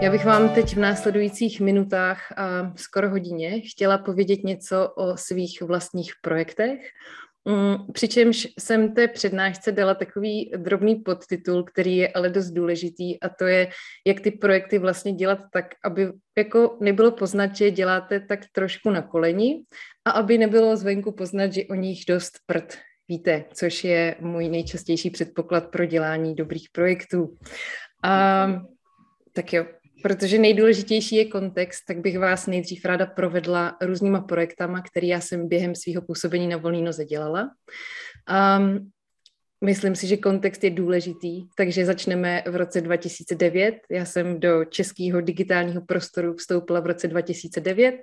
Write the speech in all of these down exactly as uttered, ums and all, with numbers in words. Já bych vám teď v následujících minutách a skoro hodině chtěla povědět něco o svých vlastních projektech, přičemž jsem té přednášce dala takový drobný podtitul, který je ale dost důležitý, a to je, jak ty projekty vlastně dělat tak, aby jako nebylo poznat, že je děláte tak trošku na koleni a aby nebylo zvenku poznat, že o nich dost prd víte, což je můj nejčastější předpoklad pro dělání dobrých projektů. A, tak jo. Protože nejdůležitější je kontext, tak bych vás nejdřív ráda provedla různýma projektama, které já jsem během svého působení na volné noze dělala. Um, myslím si, že kontext je důležitý, takže začneme v roce dva tisíce devět. Já jsem do českého digitálního prostoru vstoupila v roce dva tisíce devět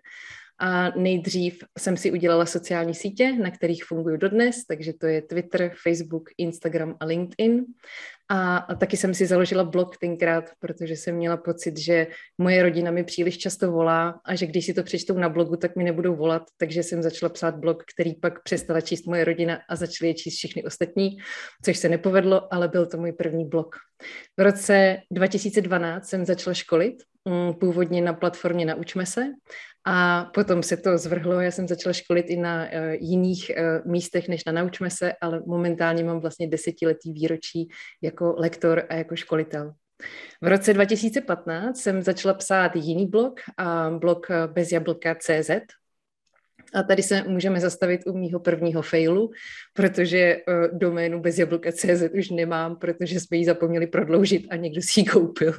a nejdřív jsem si udělala sociální sítě, na kterých funguju dodnes, takže to je Twitter, Facebook, Instagram a LinkedIn. A, a taky jsem si založila blog tenkrát, protože jsem měla pocit, že moje rodina mi příliš často volá a že když si to přečtou na blogu, tak mi nebudou volat, takže jsem začala psát blog, který pak přestala číst moje rodina a začaly je číst všichni ostatní, což se nepovedlo, ale byl to můj první blog. V roce dva tisíce dvanáct jsem začala školit, původně na platformě Naučme se, a potom se to zvrhlo, já jsem začala školit i na uh, jiných uh, místech než na Naučme se, ale momentálně mám vlastně desetiletý výročí jako lektor a jako školitel. V roce dva tisíce patnáct jsem začala psát jiný blog, a blog Bezjablka tečka cé zet. A tady se můžeme zastavit u mýho prvního failu, protože uh, doménu bezjablka tečka cé zet už nemám, protože jsme ji zapomněli prodloužit a někdo si ji koupil.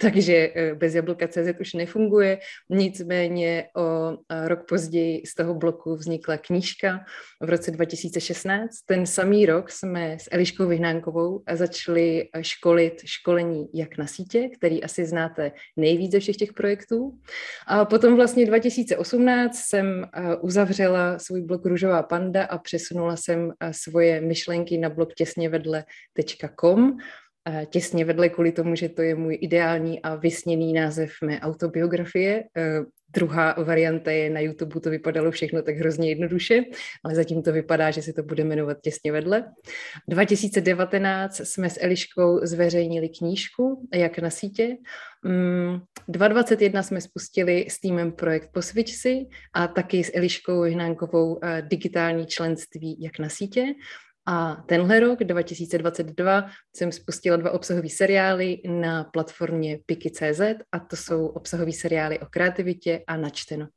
Takže uh, bezjablka tečka cé zet už nefunguje, nicméně o uh, rok později z toho bloku vznikla knížka v roce dva tisíce šestnáct. Ten samý rok jsme s Eliškou Vyhnánkovou začali školit školení jak na sítě, který asi znáte nejvíc ze všech těch projektů. A potom vlastně dva tisíce osmnáct jsem uh, uzavřela svůj blog Růžová panda a přesunula jsem svoje myšlenky na blog těsně vedle tečka com. Těsně vedle kvůli tomu, že to je můj ideální a vysněný název mé autobiografie. Druhá varianta je na YouTube, to vypadalo všechno tak hrozně jednoduše, ale zatím to vypadá, že se to bude jmenovat Těsně vedle. dva tisíce devatenáct jsme s Eliškou zveřejnili knížku Jak na sítě. dva tisíce dvacet jedna jsme spustili s týmem projekt Posvič si a taky s Eliškou Vyhnánkovou digitální členství Jak na sítě. A tenhle rok, dva tisíce dvacet dva, jsem spustila dva obsahové seriály na platformě Piki tečka cé zet, a to jsou obsahové seriály o kreativitě a Načteno.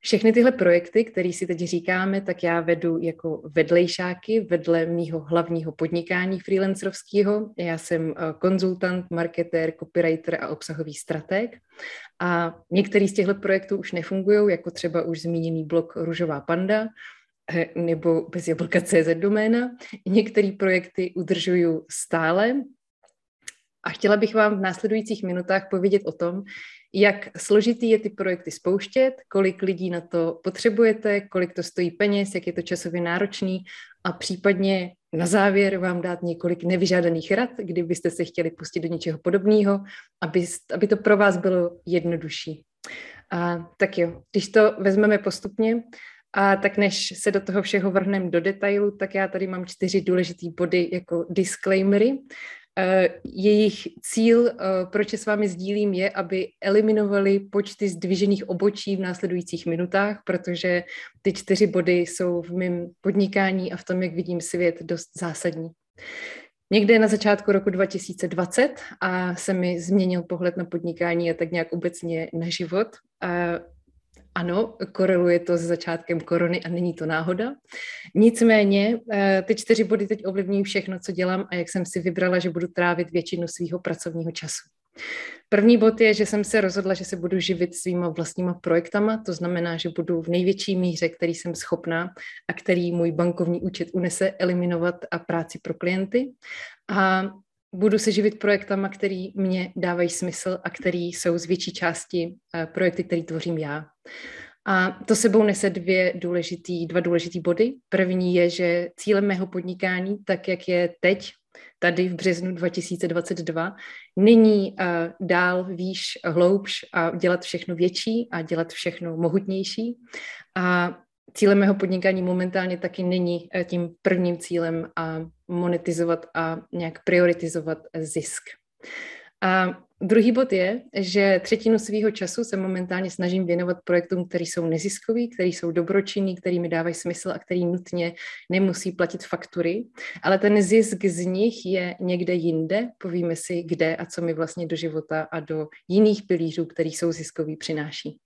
Všechny tyhle projekty, které si teď říkáme, tak já vedu jako vedlejšáky vedle mýho hlavního podnikání freelancerovského. Já jsem konzultant, marketér, copywriter a obsahový strateg. A některý z těchto projektů už nefungují, jako třeba už zmíněný blog Růžová panda, nebo bezjablka tečka cé zet doména. Některé projekty udržuju stále a chtěla bych vám v následujících minutách povědět o tom, jak složitý je ty projekty spouštět, kolik lidí na to potřebujete, kolik to stojí peněz, jak je to časově náročný a případně na závěr vám dát několik nevyžádaných rad, kdybyste se chtěli pustit do něčeho podobného, aby, aby to pro vás bylo jednodušší. A, tak jo, když to vezmeme postupně, a tak než se do toho všeho vrhneme do detailu, tak já tady mám čtyři důležitý body jako disclaimery. Jejich cíl, proč je s vámi sdílím, je, aby eliminovali počty zdvižených obočí v následujících minutách, protože ty čtyři body jsou v mém podnikání a v tom, jak vidím svět, dost zásadní. Někde na začátku roku dva tisíce dvacet a se mi změnil pohled na podnikání a tak nějak obecně na život. Ano, koreluje to s začátkem korony a není to náhoda. Nicméně ty čtyři body teď ovlivňují všechno, co dělám a jak jsem si vybrala, že budu trávit většinu svého pracovního času. První bod je, že jsem se rozhodla, že se budu živit svýma vlastníma projektama, to znamená, že budu v největší míře, který jsem schopná a který můj bankovní účet unese, eliminovat a práci pro klienty. A budu se živit projektama, který mě dávají smysl a který jsou z větší části projekty, které tvořím já. A to sebou nese dvě důležitý, dva důležitý body. První je, že cílem mého podnikání, tak jak je teď, tady v březnu dva tisíce dvacet dva, není uh, dál výš, hloubš a dělat všechno větší a dělat všechno mohutnější. A cílem mého podnikání momentálně taky není tím prvním cílem a monetizovat a nějak prioritizovat zisk. A druhý bod je, že třetinu svého času se momentálně snažím věnovat projektům, které jsou neziskový, které jsou dobročinný, které mi dávají smysl a který nutně nemusí platit faktury, ale ten zisk z nich je někde jinde, povíme si kde a co mi vlastně do života a do jiných pilířů, které jsou ziskový, přináší.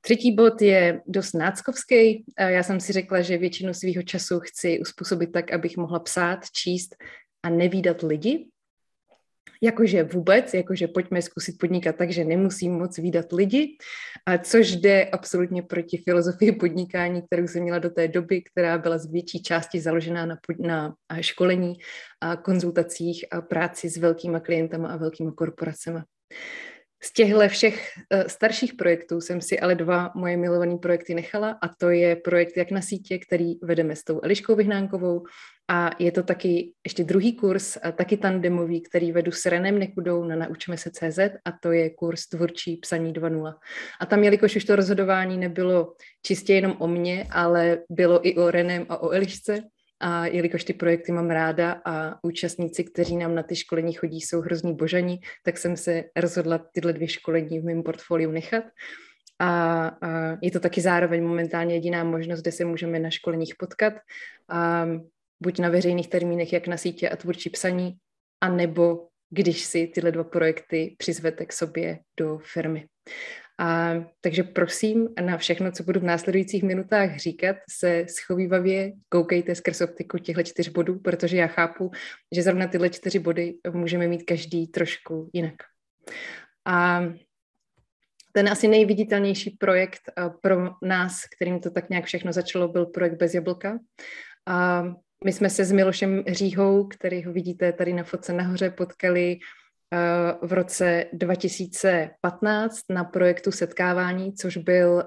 Třetí bod je dost náckovský. Já jsem si řekla, že většinu svého času chci uspůsobit tak, abych mohla psát, číst a nevídat lidi. Jakože vůbec, jakože pojďme zkusit podnikat tak, že nemusím moc vídat lidi, a což jde absolutně proti filozofii podnikání, kterou jsem měla do té doby, která byla z větší části založená na, na školení a konzultacích a práci s velkýma klientama a velkýma korporacema. Z těchto všech starších projektů jsem si ale dva moje milované projekty nechala, a to je projekt Jak na sítě, který vedeme s tou Eliškou Vyhnánkovou, a je to taky ještě druhý kurz, taky tandemový, který vedu s Renem Nekudou na Naučme se tečka cé zet, a to je kurz Tvůrčí psaní dva tečka nula. A tam, jelikož už to rozhodování nebylo čistě jenom o mně, ale bylo i o Renem a o Elišce, a jelikož ty projekty mám ráda a účastníci, kteří nám na ty školení chodí, jsou hrozný božani, tak jsem se rozhodla tyhle dvě školení v mém portfoliu nechat. A, a je to taky zároveň momentálně jediná možnost, kde se můžeme na školeních potkat, a buď na veřejných termínech Jak na sítě a Tvůrčí psaní, anebo když si tyhle dva projekty přizvete k sobě do firmy. A takže prosím, na všechno, co budu v následujících minutách říkat, se schovívavě koukejte skrz optiku těchto čtyř bodů, protože já chápu, že zrovna tyhle čtyři body můžeme mít každý trošku jinak. A ten asi nejviditelnější projekt pro nás, kterým to tak nějak všechno začalo, byl projekt Bezjablka. A my jsme se s Milošem Říhou, kterýho vidíte tady na fotce nahoře, potkali v roce dva tisíce patnáct na projektu Setkávání, což byl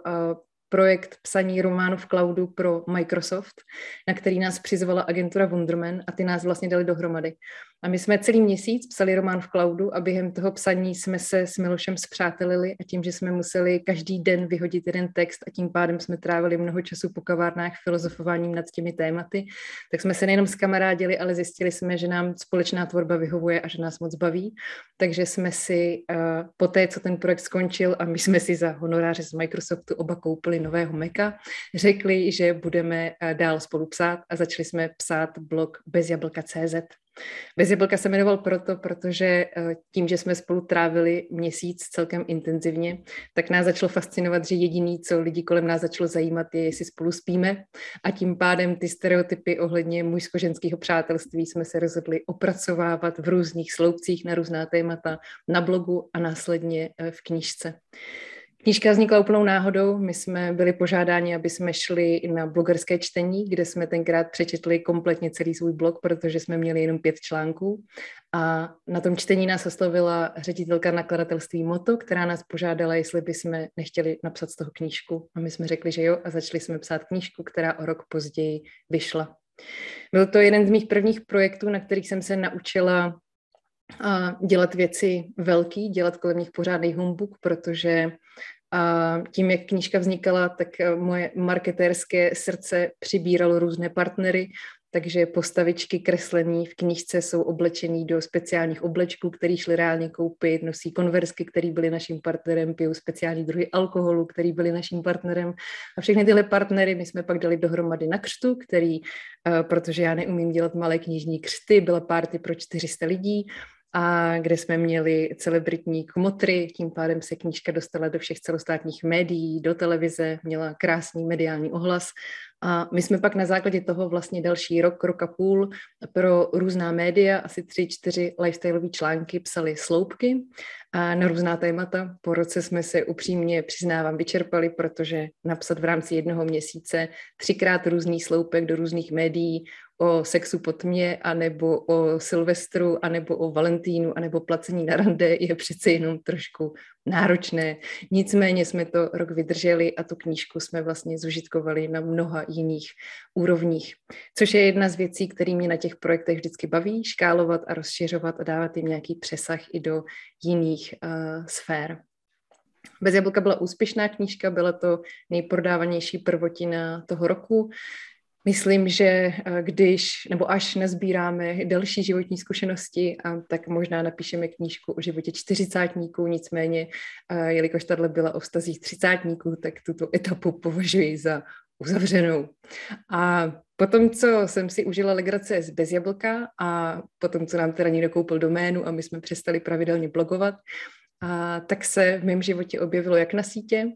projekt psaní románu v cloudu pro Microsoft, na který nás přizvala agentura Wunderman, a ty nás vlastně dali dohromady. A my jsme celý měsíc psali román v cloudu a během toho psaní jsme se s Milošem spřátelili, a tím, že jsme museli každý den vyhodit jeden text a tím pádem jsme trávili mnoho času po kavárnách filozofováním nad těmi tématy, tak jsme se nejenom skamarádili, ale zjistili jsme, že nám společná tvorba vyhovuje a že nás moc baví. Takže jsme si uh, po té, co ten projekt skončil a my jsme si za honoráře z Microsoftu oba koupili nového Maca, řekli, že budeme uh, dál spolu psát, a začali jsme psát blog Bezjablka tečka cé zet. Bezjablka se jmenoval proto, protože tím, že jsme spolu trávili měsíc celkem intenzivně, tak nás začalo fascinovat, že jediný, co lidi kolem nás začalo zajímat, je, jestli spolu spíme, a tím pádem ty stereotypy ohledně mužsko-ženského přátelství jsme se rozhodli opracovávat v různých sloupcích na různá témata na blogu a následně v knížce. Knížka vznikla úplnou náhodou. My jsme byli požádáni, aby jsme šli na blogerské čtení, kde jsme tenkrát přečetli kompletně celý svůj blog, protože jsme měli jenom pět článků. A na tom čtení nás oslovila ředitelka nakladatelství Moto, která nás požádala, jestli bychom nechtěli napsat z toho knížku. A my jsme řekli, že jo, a začali jsme psát knížku, která o rok později vyšla. Byl to jeden z mých prvních projektů, na kterých jsem se naučila a dělat věci velký, dělat kolem nich pořádný humbuk, protože a tím, jak knížka vznikala, tak moje marketérské srdce přibíralo různé partnery, takže postavičky kreslené v knížce jsou oblečený do speciálních oblečků, které šly reálně koupit, nosí konversky, které byly naším partnerem, pijou speciální druhy alkoholu, který byly naším partnerem. A všechny tyhle partnery my jsme pak dali dohromady na křtu, který, protože já neumím dělat malé knižní křty, byla party pro čtyři sta lidí, a kde jsme měli celebritní kmotry, tím pádem se knížka dostala do všech celostátních médií, do televize, měla krásný mediální ohlas. A my jsme pak na základě toho vlastně další rok, rok a půl pro různá média, asi tři, čtyři lifestyleové články psali sloupky a na různá témata. Po roce jsme se upřímně, přiznávám, vyčerpali, protože napsat v rámci jednoho měsíce třikrát různý sloupek do různých médií o sexu po tmě, anebo o Silvestru, anebo o Valentínu, anebo placení na rande je přece jenom trošku náročné. Nicméně jsme to rok vydrželi a tu knížku jsme vlastně zužitkovali na mnoha jiných úrovních, což je jedna z věcí, které mě na těch projektech vždycky baví, škálovat a rozšiřovat a dávat jim nějaký přesah i do jiných uh, sfér. Bezjablka byla úspěšná knížka, byla to nejprodávanější prvotina toho roku. myslím, že když nebo až nazbíráme další životní zkušenosti, tak možná napíšeme knížku o životě čtyřicátníků, nicméně, jelikož tato byla o vztazích třicátníků, tak tuto etapu považuji za uzavřenou. A potom, co jsem si užila legrace z Bezjablka a potom, co nám teda někdo koupil doménu a my jsme přestali pravidelně blogovat, a tak se v mém životě objevilo jak na sítě,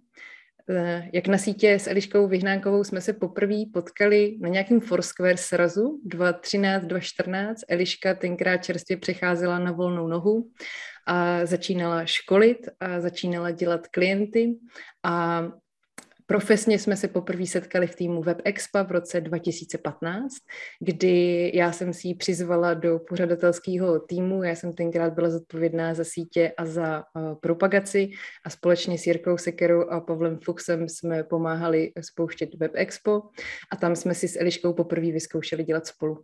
Jak na sítě s Eliškou Vyhnánkovou jsme se poprvé potkali na nějakém Foursquare srazu dva tisíce třináct, dva tisíce čtrnáct. Eliška tenkrát čerstvě přecházela na volnou nohu a začínala školit a začínala dělat klienty a profesně jsme se poprvé setkali v týmu Web Expo v roce dva tisíce patnáct, kdy já jsem si ji přizvala do pořadatelského týmu. Já jsem tenkrát byla zodpovědná za sítě a za uh, propagaci a společně s Jirkou Sekerou a Pavlem Fuchsem jsme pomáhali spouštět Web Expo a tam jsme si s Eliškou poprvé vyzkoušeli dělat spolu.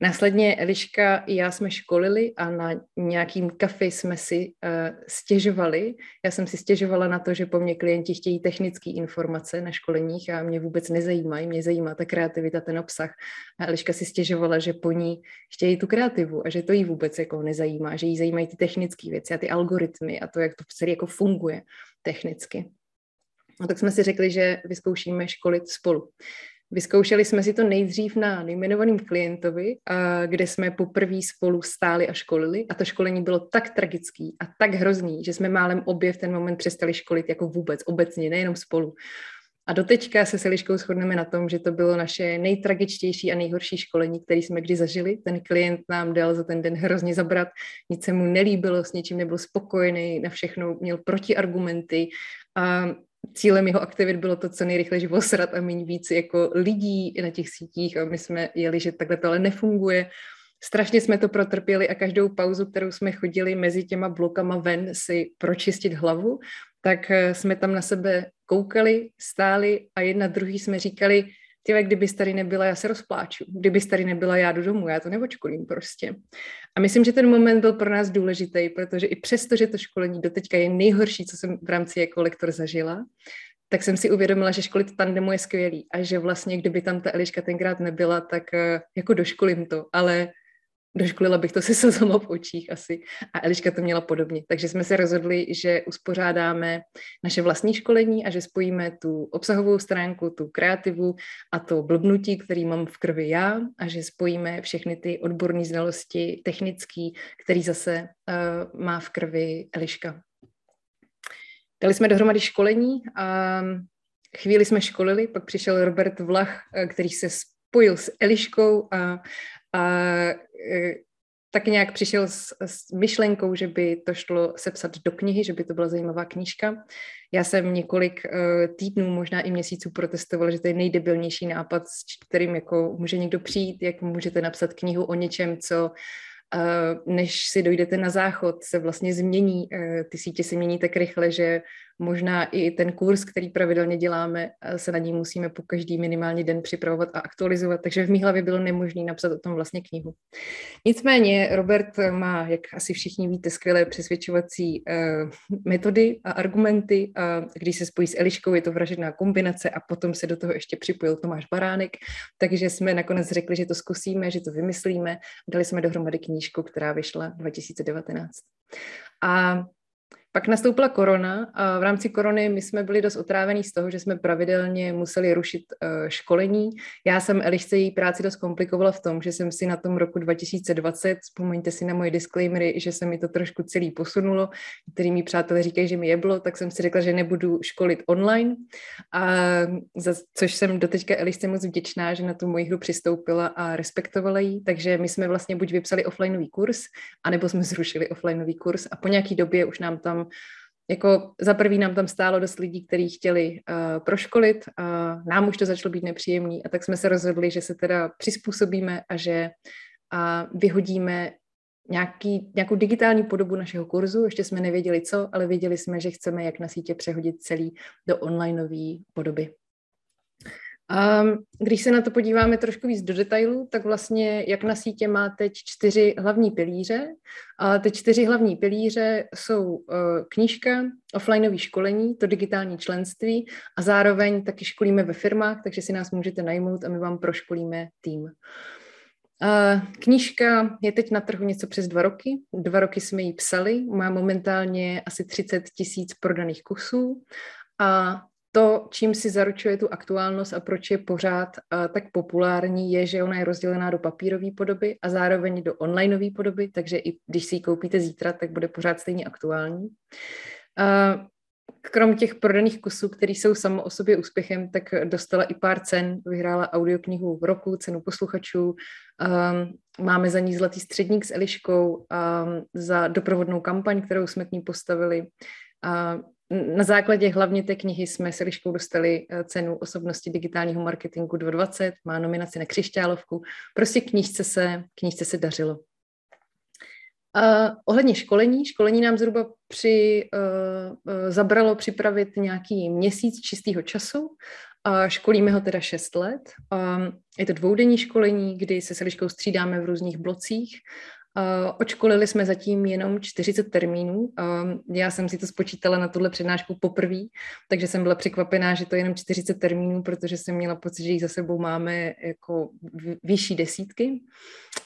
Následně Eliška i já jsme školili a na nějakým kafi jsme si uh, stěžovali. Já jsem si stěžovala na to, že po mně klienti chtějí technické informace na školeních a mě vůbec nezajímají, mě zajímá ta kreativita, ten obsah. A Eliška si stěžovala, že po ní chtějí tu kreativu a že to jí vůbec jako nezajímá, že jí zajímají ty technické věci a ty algoritmy a to, jak to celé jako funguje technicky. No tak jsme si řekli, že vyzkoušíme školit spolu. Vyzkoušeli jsme si to nejdřív na nejmenovaném klientovi, kde jsme poprvé spolu stáli a školili a to školení bylo tak tragický a tak hrozný, že jsme málem obě v ten moment přestali školit jako vůbec, obecně, nejenom spolu. A doteďka se s Eliškou shodneme na tom, že to bylo naše nejtragičtější a nejhorší školení, které jsme kdy zažili. Ten klient nám dal za ten den hrozně zabrat, nic se mu nelíbilo, s ničím nebyl spokojený, na všechno měl protiargumenty a cílem jeho aktivit bylo to, co nejrychleji živosrat a méně víc jako lidí na těch sítích a my jsme jeli, že takhle to ale nefunguje. Strašně jsme to protrpěli a každou pauzu, kterou jsme chodili mezi těma blokama ven si pročistit hlavu, tak jsme tam na sebe koukali, stáli a jedna druhý jsme říkali, tyhle, kdybys tady nebyla, já se rozpláču, kdybys tady nebyla, já jdu domů, já to neočkolím prostě. A myslím, že ten moment byl pro nás důležitý, protože i přesto, že to školení doteďka je nejhorší, co jsem v rámci jako lektor zažila, tak jsem si uvědomila, že školit tandemu je skvělý a že vlastně, kdyby tam ta Eliška tenkrát nebyla, tak jako doškolím to, ale doškolila bych to se slzama v očích asi a Eliška to měla podobně. Takže jsme se rozhodli, že uspořádáme naše vlastní školení a že spojíme tu obsahovou stránku, tu kreativu a to blbnutí, který mám v krvi já a že spojíme všechny ty odborné znalosti technické, který zase uh, má v krvi Eliška. Dali jsme dohromady školení a chvíli jsme školili, pak přišel Robert Vlach, který se spojil s Eliškou a A e, tak nějak přišel s, s myšlenkou, že by to šlo sepsat do knihy, že by to byla zajímavá knížka. Já jsem několik e, týdnů, možná i měsíců protestovala, že to je nejdebilnější nápad, s kterým jako může někdo přijít, jak můžete napsat knihu o něčem, co e, než si dojdete na záchod, se vlastně změní, e, ty sítě se mění tak rychle, že možná i ten kurz, který pravidelně děláme, se na ní musíme po každý minimální den připravovat a aktualizovat, takže v mý hlavě bylo nemožné napsat o tom vlastně knihu. Nicméně Robert má, jak asi všichni víte, skvělé přesvědčovací uh, metody a argumenty. Uh, když se spojí s Eliškou, je to vražedná kombinace a potom se do toho ještě připojil Tomáš Baránek, takže jsme nakonec řekli, že to zkusíme, že to vymyslíme. Dali jsme dohromady knížku, která vyšla dva tisíce devatenáct. A pak nastoupila korona a v rámci korony my jsme byli dost otrávení z toho, že jsme pravidelně museli rušit školení. Já jsem Elišce její práci dost komplikovala v tom, že jsem si na tom roku dva tisíce dvacet, vzpomeňte si na moje disclaimery, že se mi to trošku celý posunulo, který mi přátelé říkají, že mi jeblo, tak jsem si řekla, že nebudu školit online, a za, což jsem doteďka Elišce moc vděčná, že na tu moji hru přistoupila a respektovala ji, takže my jsme vlastně buď vypsali offlineový kurz, anebo jsme zrušili offlineový kurz a po nějaký době už nám tam jako za prvý nám tam stálo dost lidí, kteří chtěli uh, proškolit, uh, nám už to začalo být nepříjemný a tak jsme se rozhodli, že se teda přizpůsobíme a že uh, vyhodíme nějaký, nějakou digitální podobu našeho kurzu. Ještě jsme nevěděli co, ale věděli jsme, že chceme jak na sítě přehodit celý do onlineové podoby. Když se na to podíváme trošku víc do detailů, tak vlastně jak na sítě má teď čtyři hlavní pilíře. A ty čtyři hlavní pilíře jsou knížka, offlineové školení, to digitální členství a zároveň taky školíme ve firmách, takže si nás můžete najmout a my vám proškolíme tým. Knížka je teď na trhu něco přes dva roky. Dva roky jsme ji psali, má momentálně asi třicet tisíc prodaných kusů a to, čím si zaručuje tu aktuálnost a proč je pořád uh, tak populární, je, že ona je rozdělená do papírové podoby a zároveň do onlineové podoby, takže i když si ji koupíte zítra, tak bude pořád stejně aktuální. Uh, krom těch prodaných kusů, které jsou samo o sobě úspěchem, tak dostala i pár cen, vyhrála audioknihu roku, cenu posluchačů, um, máme za ní Zlatý středník s Eliškou, um, za doprovodnou kampaň, kterou jsme k ní postavili. Uh, Na základě hlavně té knihy jsme s Eliškou dostali cenu osobnosti digitálního marketingu dvacet dvacet, má nominaci na Křišťálovku. Prostě knížce se, knížce se dařilo. Uh, ohledně školení, školení nám zhruba při, uh, uh, zabralo připravit nějaký měsíc čistého času a školíme ho teda šest let. Um, je to dvoudenní školení, kdy se s Eliškou střídáme v různých blocích. Uh, odškolili jsme zatím jenom čtyřicet termínů. Uh, já jsem si to spočítala na tuhle přednášku poprvé, takže jsem byla překvapená, že to je jenom čtyřicet termínů, protože jsem měla pocit, že jich za sebou máme jako vyšší desítky.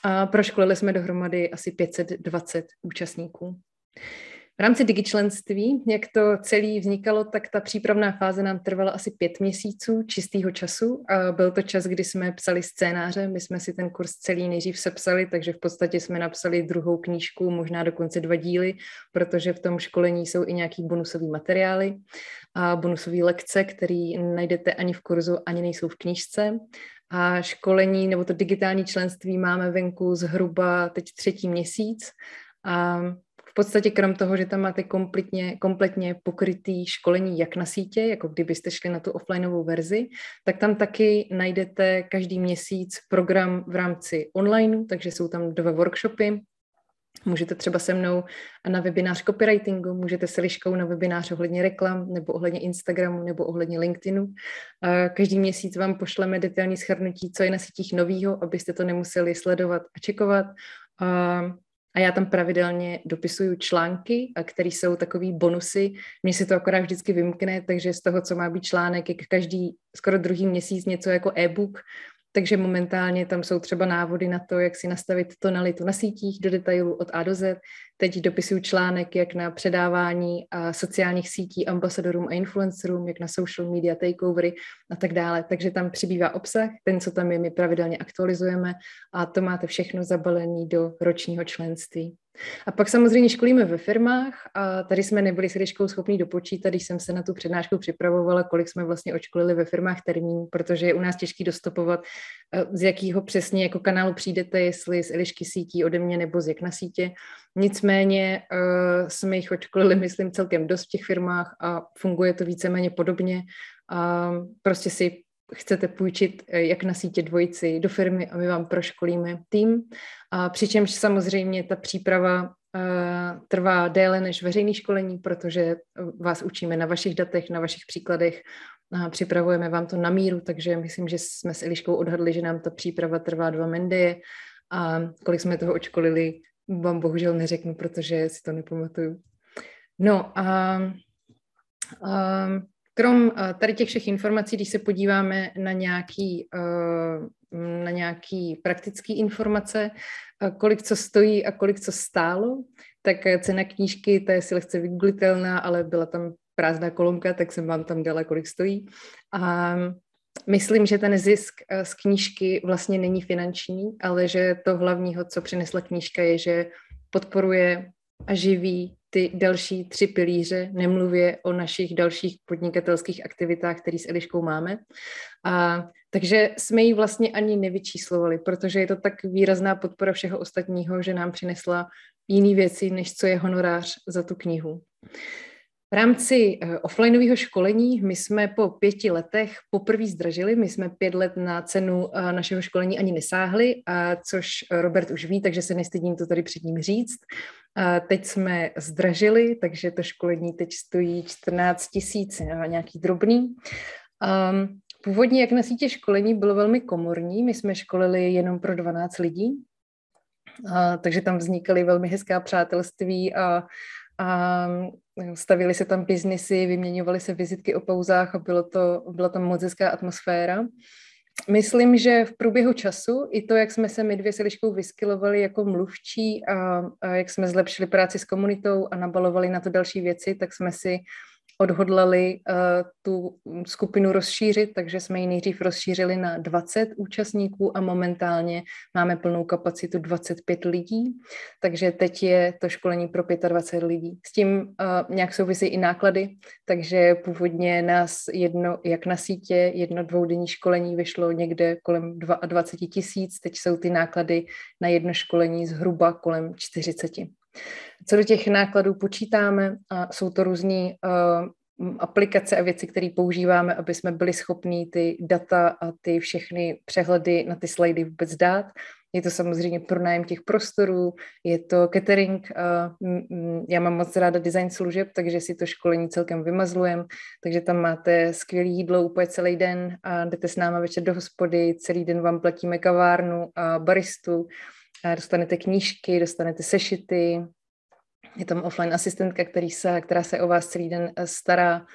A proškolili jsme dohromady asi pět set dvacet účastníků. V rámci digičlenství, jak to celé vznikalo, tak ta přípravná fáze nám trvala asi pět měsíců čistého času. A byl to čas, kdy jsme psali scénáře, my jsme si ten kurz celý nejdřív sepsali, takže v podstatě jsme napsali druhou knížku, možná dokonce dva díly, protože v tom školení jsou i nějaký bonusový materiály a bonusové lekce, které najdete ani v kurzu, ani nejsou v knížce. A školení nebo to digitální členství máme venku zhruba teď třetí měsíc. A v podstatě krom toho, že tam máte kompletně, kompletně pokrytý školení jak na sítě, jako kdybyste šli na tu offlineovou verzi, tak tam taky najdete každý měsíc program v rámci online, takže jsou tam dva workshopy. Můžete třeba se mnou na webinář copywritingu, můžete se Eliškou na webinář ohledně reklam, nebo ohledně Instagramu, nebo ohledně LinkedInu. Každý měsíc vám pošleme detailní shrnutí, co je na sítích novýho, abyste to nemuseli sledovat a čekovat. A já tam pravidelně dopisuju články, které jsou takový bonusy. Mně se to akorát vždycky vymkne, takže z toho, co má být článek, je každý skoro druhý měsíc něco jako e-book. Takže momentálně tam jsou třeba návody na to, jak si nastavit tonalitu na sítích do detailu od A do Z. Teď dopisuju článek, jak na předávání sociálních sítí ambasadorům a influencerům, jak na social media takeovery a tak dále. Takže tam přibývá obsah, ten, co tam je, my pravidelně aktualizujeme a to máte všechno zabalené do ročního členství. A pak samozřejmě školíme ve firmách a tady jsme nebyli s Eliškou schopní dopočítat, když jsem se na tu přednášku připravovala, kolik jsme vlastně odškolili ve firmách termínů, protože je u nás těžký dostopovat, z jakého přesně jako kanálu přijdete, jestli z Elišky sítí ode mě nebo z jak na sítě. Nicméně uh, jsme jich odškolili, myslím, celkem dost v těch firmách a funguje to víceméně podobně. Uh, prostě si chcete půjčit jak na sítě dvojici do firmy a my vám proškolíme tým. A přičemž samozřejmě ta příprava uh, trvá déle než veřejné školení, protože vás učíme na vašich datech, na vašich příkladech a připravujeme vám to na míru, takže myslím, že jsme s Eliškou odhadli, že nám ta příprava trvá dva mendeje a kolik jsme toho odškolili, vám bohužel neřeknu, protože si to nepamatuju. No a... a Krom tady těch všech informací, když se podíváme na nějaký, na nějaký praktický informace, kolik co stojí a kolik co stálo, tak cena knížky, ta je si lehce vygooglitelná, ale byla tam prázdná kolonka, tak jsem vám tam dala, kolik stojí. A myslím, že ten zisk z knížky vlastně není finanční, ale že to hlavního, co přinesla knížka, je, že podporuje a živí ty další tři pilíře, nemluvě o našich dalších podnikatelských aktivitách, které s Eliškou máme. A, takže jsme ji vlastně ani nevyčíslovali, protože je to tak výrazná podpora všeho ostatního, že nám přinesla jiné věci, než co je honorář za tu knihu. V rámci offlineového školení my jsme po pěti letech poprvé zdražili, my jsme pět let na cenu našeho školení ani nesáhli, což Robert už ví, takže se nestydím to tady před ním říct. Teď jsme zdražili, takže to školení teď stojí čtrnáct tisíc, nějaký drobný. Původně, jak na sítě školení, bylo velmi komorní. My jsme školili jenom pro dvanáct lidí, a, takže tam vznikaly velmi hezká přátelství a, a stavili se tam biznisy, vyměňovaly se vizitky o pauzách a bylo to, byla tam moc hezká atmosféra. Myslím, že v průběhu času i to, jak jsme se my dvě s Eliškou vyskilovali jako mluvčí a, a jak jsme zlepšili práci s komunitou a nabalovali na to další věci, tak jsme si odhodlali uh, tu skupinu rozšířit, takže jsme ji nejdřív rozšířili na dvacet účastníků a momentálně máme plnou kapacitu dvacet pět lidí, takže teď je to školení pro dvacet pět lidí. S tím uh, nějak souvisí i náklady, takže původně nás jedno, jak na sítě, jedno dvoudenní školení vyšlo někde kolem dvacet dva tisíc, teď jsou ty náklady na jedno školení zhruba kolem čtyřicet. Co do těch nákladů počítáme, a jsou to různé uh, aplikace a věci, které používáme, aby jsme byli schopní ty data a ty všechny přehledy na ty slajdy vůbec dát. Je to samozřejmě pronájem těch prostorů, je to catering, uh, m, m, já mám moc ráda design služeb, takže si to školení celkem vymazlujem, takže tam máte skvělé jídlo úplně celý den a jdete s náma večer do hospody, celý den vám platíme kavárnu a baristu, a dostanete knížky, dostanete sešity, je tam offline asistentka, který se, která se o vás celý den stará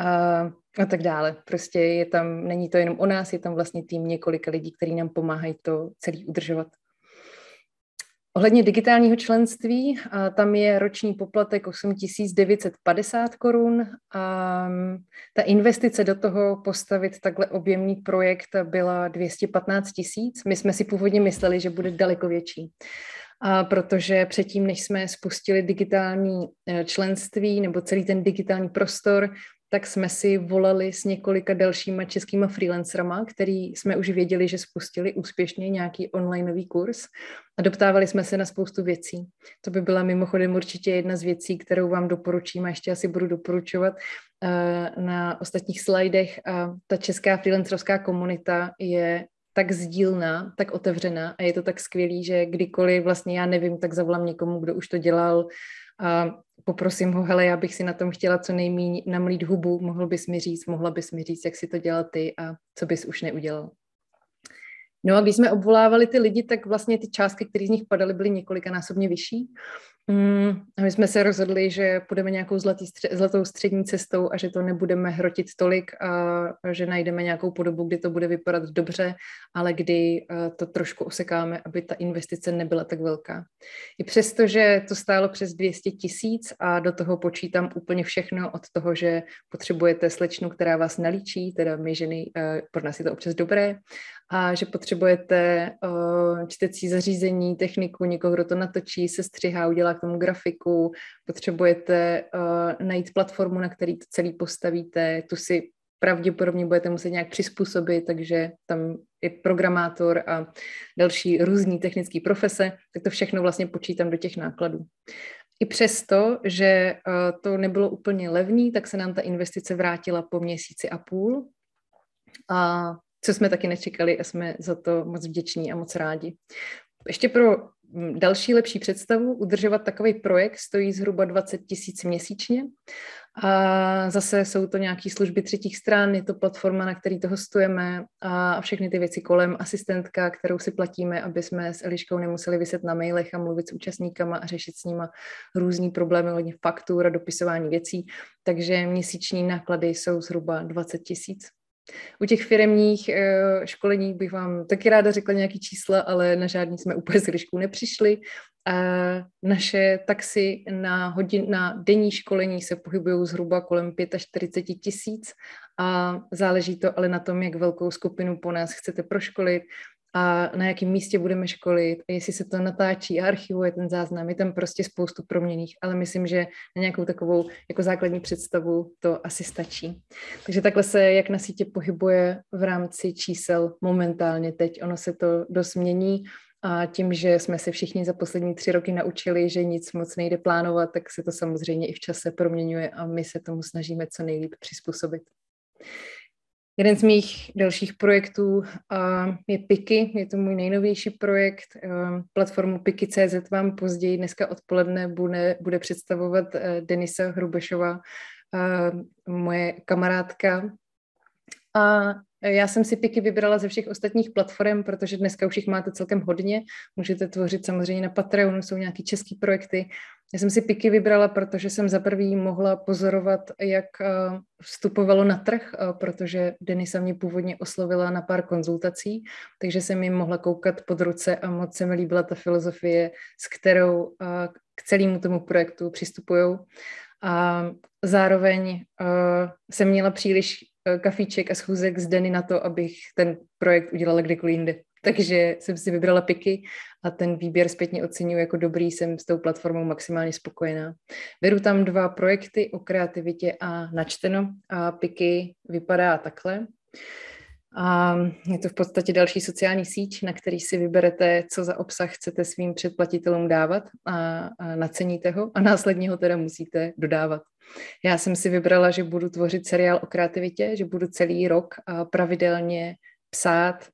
a, a tak dále. Prostě je tam, není to jenom o nás, je tam vlastně tým několika lidí, kteří nám pomáhají to celý udržovat. Ohledně digitálního členství, a tam je roční poplatek osm tisíc devět set padesát korun. A ta investice do toho postavit takhle objemný projekt byla dvě stě patnáct tisíc. My jsme si původně mysleli, že bude daleko větší. A protože předtím, než jsme spustili digitální členství nebo celý ten digitální prostor, tak jsme si volali s několika dalšíma českýma freelancerama, který jsme už věděli, že spustili úspěšně nějaký online nový kurz a doptávali jsme se na spoustu věcí. To by byla mimochodem určitě jedna z věcí, kterou vám doporučím a ještě asi budu doporučovat na ostatních slajdech. Ta česká freelancerovská komunita je tak sdílná, tak otevřená a je to tak skvělý, že kdykoliv vlastně já nevím, tak zavolám někomu, kdo už to dělal a poprosím ho, hele, já bych si na tom chtěla co nejméně namlít hubu, mohl bys mi říct, mohla bys mi říct, jak si to dělal ty a co bys už neudělal. No a když jsme obvolávali ty lidi, tak vlastně ty částky, které z nich padaly, byly několikanásobně vyšší. A my jsme se rozhodli, že půjdeme nějakou zlatý, zlatou střední cestou a že to nebudeme hrotit tolik a že najdeme nějakou podobu, kdy to bude vypadat dobře, ale kdy to trošku osekáme, aby ta investice nebyla tak velká. I přesto, že to stálo přes dvě stě tisíc a do toho počítám úplně všechno od toho, že potřebujete slečnu, která vás nalíčí, teda my ženy, pro nás je to občas dobré, a že potřebujete čtecí zařízení, techniku, někoho, kdo to natočí, se střihá, udělá k tomu grafiku, potřebujete uh, najít platformu, na který to celý postavíte, tu si pravděpodobně budete muset nějak přizpůsobit, takže tam je programátor a další různý technické profese, tak to všechno vlastně počítám do těch nákladů. I přesto, že uh, to nebylo úplně levný, tak se nám ta investice vrátila po měsíci a půl a co jsme taky nečekali a jsme za to moc vděční a moc rádi. Ještě pro další lepší představu, udržovat takový projekt stojí zhruba dvacet tisíc měsíčně a zase jsou to nějaké služby třetích stran, je to platforma, na který to hostujeme a všechny ty věci kolem, asistentka, kterou si platíme, aby jsme s Eliškou nemuseli viset na mailech a mluvit s účastníkama a řešit s nima různý problémy, hodně faktur a dopisování věcí, takže měsíční náklady jsou zhruba dvacet tisíc. U těch firemních školení bych vám taky ráda řekla nějaký čísla, ale na žádný jsme úplně z Eliškou nepřišli. Naše taxi na, hodin, na denní školení se pohybují zhruba kolem čtyřicet pět tisíc a záleží to ale na tom, jak velkou skupinu po nás chcete proškolit a na jakém místě budeme školit, a jestli se to natáčí a archivuje ten záznam, je tam prostě spoustu proměnných, ale myslím, že na nějakou takovou jako základní představu to asi stačí. Takže takhle se jak na sítě pohybuje v rámci čísel momentálně teď, ono se to dost mění a tím, že jsme se všichni za poslední tři roky naučili, že nic moc nejde plánovat, tak se to samozřejmě i v čase proměňuje a my se tomu snažíme co nejlíp přizpůsobit. Jeden z mých dalších projektů je Piki, je to můj nejnovější projekt. Platformu Piki tečka cé zet vám později dneska odpoledne bude, bude představovat Denisa Hrubešová, moje kamarádka. A Já jsem si Piki vybrala ze všech ostatních platform, protože dneska už jich máte celkem hodně. Můžete tvořit samozřejmě na Patreonu, jsou nějaké české projekty. Já jsem si Piki vybrala, protože jsem za prvý mohla pozorovat, jak vstupovalo na trh, protože Denisa mě původně oslovila na pár konzultací, takže jsem jim mohla koukat pod ruce a moc se mi líbila ta filozofie, s kterou k celému tomu projektu přistupujou. A zároveň jsem měla příliš kafíček a schůzek s Denny na to, abych ten projekt udělala kdykoliv jinde. Takže jsem si vybrala Piki a ten výběr zpětně oceňuji jako dobrý, jsem s tou platformou maximálně spokojená. Vedu tam dva projekty o kreativitě a načteno a Piki vypadá takhle. A je to v podstatě další sociální síť, na který si vyberete, co za obsah chcete svým předplatitelům dávat a, a naceníte ho a následně ho teda musíte dodávat. Já jsem si vybrala, že budu tvořit seriál o kreativitě, že budu celý rok pravidelně psát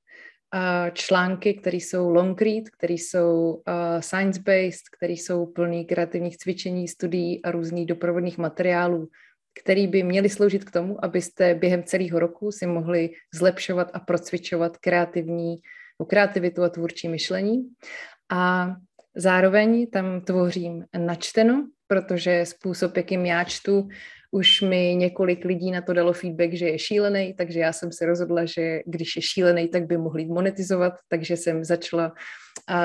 články, které jsou long read, které jsou science-based, které jsou plný kreativních cvičení, studií a různých doprovodných materiálů, který by měly sloužit k tomu, abyste během celého roku si mohli zlepšovat a procvičovat kreativní, kreativitu a tvůrčí myšlení. A zároveň tam tvořím načteno, protože způsob, jakým já čtu, už mi několik lidí na to dalo feedback, že je šílený, takže já jsem se rozhodla, že když je šílený, tak by mohli monetizovat, takže jsem začala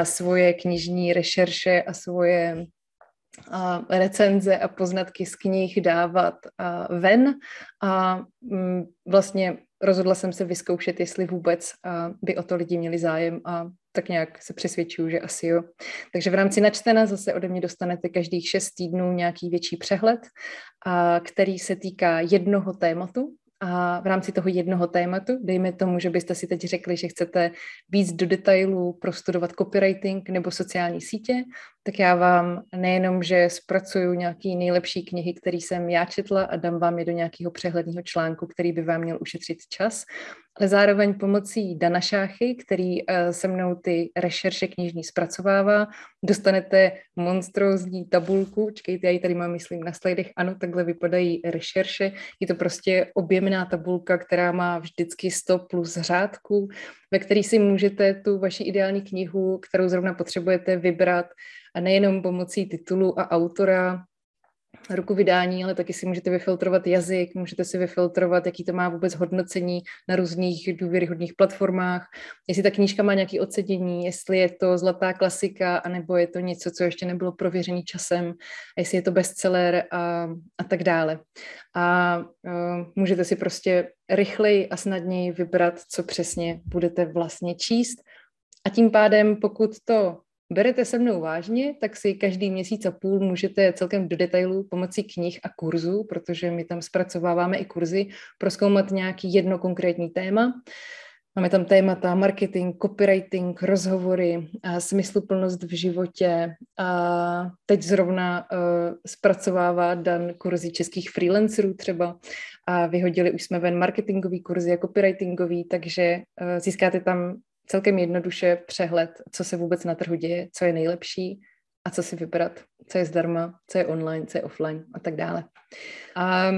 svoje knižní rešerše a svoje a recenze a poznatky z knih dávat ven a vlastně rozhodla jsem se vyzkoušet, jestli vůbec by o to lidi měli zájem a tak nějak se přesvědčuju, že asi jo. Takže v rámci načtena zase ode mě dostanete každých šest týdnů nějaký větší přehled, který se týká jednoho tématu. A v rámci toho jednoho tématu, dejme tomu, že byste si teď řekli, že chcete víc do detailů prostudovat copywriting nebo sociální sítě, tak já vám nejenom, že zpracuju nějaké nejlepší knihy, které jsem já četla a dám vám je do nějakého přehledného článku, který by vám měl ušetřit čas, ale zároveň pomocí Dana Šáchy, který se mnou ty rešerše knižní zpracovává, dostanete monstrózní tabulku, čekejte, já ji tady mám, myslím, na slidech, ano, takhle vypadají rešerše, je to prostě objemná tabulka, která má vždycky sto plus řádků, ve který si můžete tu vaši ideální knihu, kterou zrovna potřebujete, vybrat a nejenom pomocí titulu a autora, roku vydání, ale taky si můžete vyfiltrovat jazyk, můžete si vyfiltrovat, jaký to má vůbec hodnocení na různých důvěryhodných platformách, jestli ta knížka má nějaké ocenění, jestli je to zlatá klasika, anebo je to něco, co ještě nebylo prověřený časem, jestli je to bestseller a, a tak dále. A, a můžete si prostě rychleji a snadněji vybrat, co přesně budete vlastně číst. A tím pádem, pokud to berete se mnou vážně, tak si každý měsíc a půl můžete celkem do detailu pomocí knih a kurzů, protože my tam zpracováváme i kurzy, prozkoumat nějaký jedno konkrétní téma. Máme tam témata marketing, copywriting, rozhovory, a smysluplnost v životě. A teď zrovna uh, zpracovává Dan kurzy českých freelancerů třeba. A vyhodili už jsme ven marketingový kurzy a copywritingový, takže uh, získáte tam celkem jednoduše přehled, co se vůbec na trhu děje, co je nejlepší a co si vybrat, co je zdarma, co je online, co je offline a tak dále. A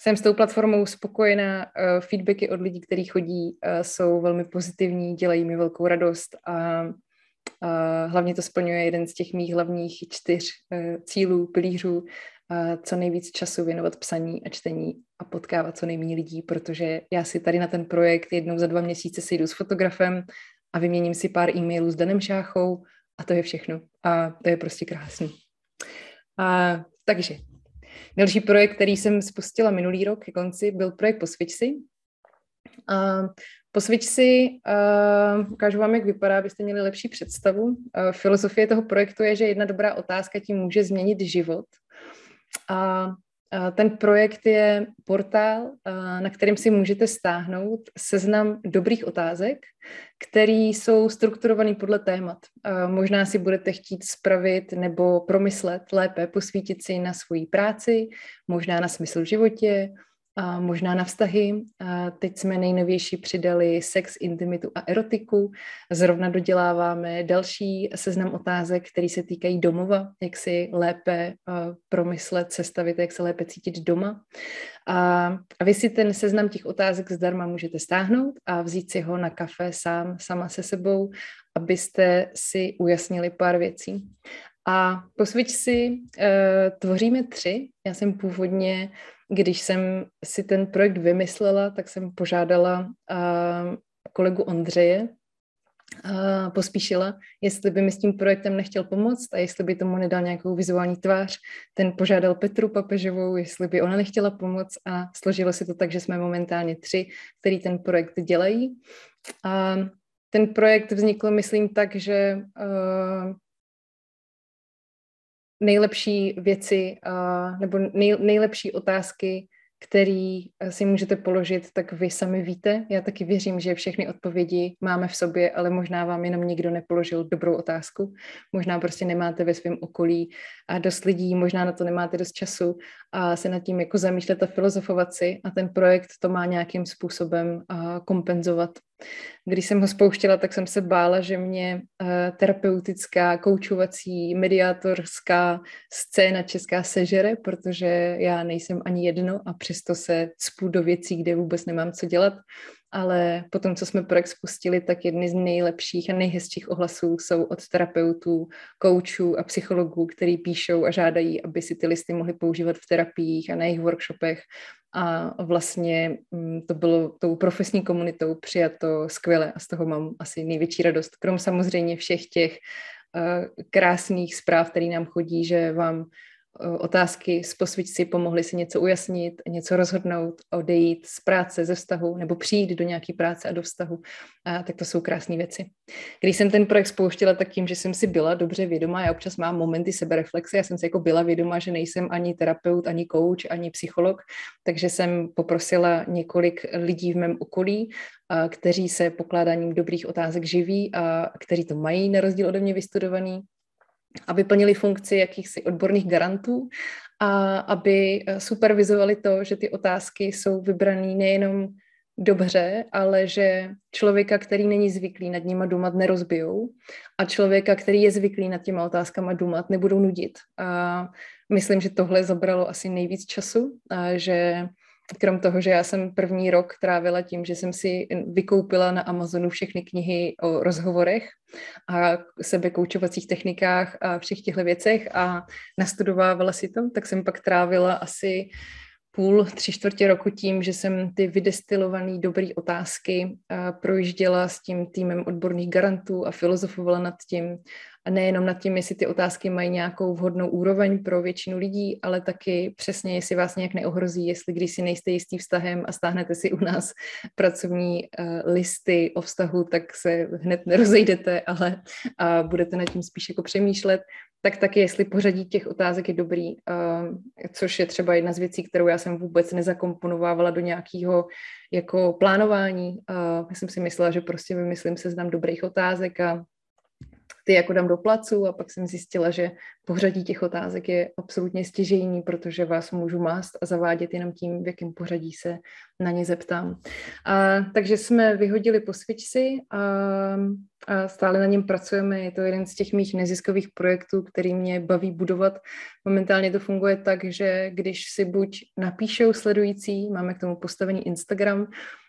jsem s tou platformou spokojená, feedbacky od lidí, kteří chodí, jsou velmi pozitivní, dělají mi velkou radost a hlavně to splňuje jeden z těch mých hlavních čtyř cílů, pilířů, co nejvíc času věnovat psaní a čtení a potkávat co nejméně lidí, protože já si tady na ten projekt jednou za dva měsíce sejdu s fotografem a vyměním si pár e-mailů s Danem Šáchou a to je všechno. A to je prostě krásný. A, takže další projekt, který jsem spustila minulý rok ke konci, byl projekt Posvič si. A Posvič si, uh, ukážu vám, jak vypadá, abyste měli lepší představu. Uh, filozofie toho projektu je, že jedna dobrá otázka tím může změnit život. A ten projekt je portál, na kterém si můžete stáhnout seznam dobrých otázek, které jsou strukturované podle témat. Možná si budete chtít spravit nebo promyslet lépe, posvítit si na svoji práci, možná na smysl v životě, a možná na vztahy. A teď jsme nejnovější přidali sex, intimitu a erotiku. Zrovna doděláváme další seznam otázek, které se týkají domova, jak si lépe promyslet, sestavit, jak se lépe cítit doma. A, a vy si ten seznam těch otázek zdarma můžete stáhnout a vzít si ho na kafe sám, sama se sebou, abyste si ujasnili pár věcí. A posviť si, e, tvoříme tři. Já jsem původně, když jsem si ten projekt vymyslela, tak jsem požádala e, kolegu Ondřeje, e, Pospíšila, jestli by mi s tím projektem nechtěl pomoct a jestli by tomu nedal nějakou vizuální tvář. Ten požádal Petru Papežovou, jestli by ona nechtěla pomoct, a složilo se to tak, že jsme momentálně tři, který ten projekt dělají. A ten projekt vznikl, myslím, tak, že e, nejlepší věci nebo nej, nejlepší otázky, které si můžete položit, tak vy sami víte. Já taky věřím, že všechny odpovědi máme v sobě, ale možná vám jenom nikdo nepoložil dobrou otázku. Možná prostě nemáte ve svém okolí a dost lidí, možná na to nemáte dost času a se nad tím jako zamýšlet a filozofovat si, a ten projekt to má nějakým způsobem kompenzovat. Když jsem ho spouštěla, tak jsem se bála, že mě terapeutická, koučovací, mediátorská scéna česká sežere, protože já nejsem ani jedno a přesto se cpu do věcí, kde vůbec nemám co dělat. Ale potom, co jsme projekt spustili, tak jedny z nejlepších a nejhezčích ohlasů jsou od terapeutů, koučů a psychologů, který píšou a žádají, aby si ty listy mohli používat v terapiích a na jejich workshopech. A vlastně to bylo tou profesní komunitou přijato skvěle a z toho mám asi největší radost. Krom samozřejmě všech těch uh, krásných zpráv, které nám chodí, že vám uh, otázky z posvičci pomohly si něco ujasnit, něco rozhodnout, odejít z práce, ze vztahu, nebo přijít do nějaké práce a do vztahu. A tak to jsou krásné věci. Když jsem ten projekt spouštěla, tak tím, že jsem si byla dobře vědoma, já občas mám momenty sebereflexe, já jsem si jako byla vědoma, že nejsem ani terapeut, ani coach, ani psycholog, takže jsem poprosila několik lidí v mém okolí, kteří se pokládáním dobrých otázek živí a kteří to mají na rozdíl ode mě vystudovaný, aby plnili funkci jakýchsi odborných garantů a aby supervizovali to, že ty otázky jsou vybrané nejenom dobře, ale že člověka, který není zvyklý nad nima dumat, nerozbijou a člověka, který je zvyklý nad těma otázkama dumat, nebudou nudit. A myslím, že tohle zabralo asi nejvíc času, a že krom toho, že já jsem první rok trávila tím, že jsem si vykoupila na Amazonu všechny knihy o rozhovorech a sebekoučovacích technikách a všech těchto věcech a nastudovávala si to, tak jsem pak trávila asi půl, tři čtvrtě roku tím, že jsem ty vydestilované dobré otázky projížděla s tím týmem odborných garantů a filozofovala nad tím. A nejenom nad tím, jestli ty otázky mají nějakou vhodnou úroveň pro většinu lidí, ale taky přesně, jestli vás nějak neohrozí, jestli když si nejste jistý vztahem a stáhnete si u nás pracovní uh, listy o vztahu, tak se hned nerozejdete, ale uh, budete nad tím spíš jako přemýšlet. Tak taky, jestli pořadí těch otázek je dobrý, uh, což je třeba jedna z věcí, kterou já jsem vůbec nezakomponovávala do nějakého jako plánování. Uh, já jsem si myslela, že prostě vymyslím seznam dobrých otázek a ty jako dám do placu, a pak jsem zjistila, že pořadí těch otázek je absolutně stěžejní, protože vás můžu mást a zavádět jenom tím, v jakém pořadí se na ně zeptám. A, takže jsme vyhodili posvičci a, a stále na něm pracujeme. Je to jeden z těch mých neziskových projektů, který mě baví budovat. Momentálně to funguje tak, že když si buď napíšou sledující, máme k tomu postavený Instagram,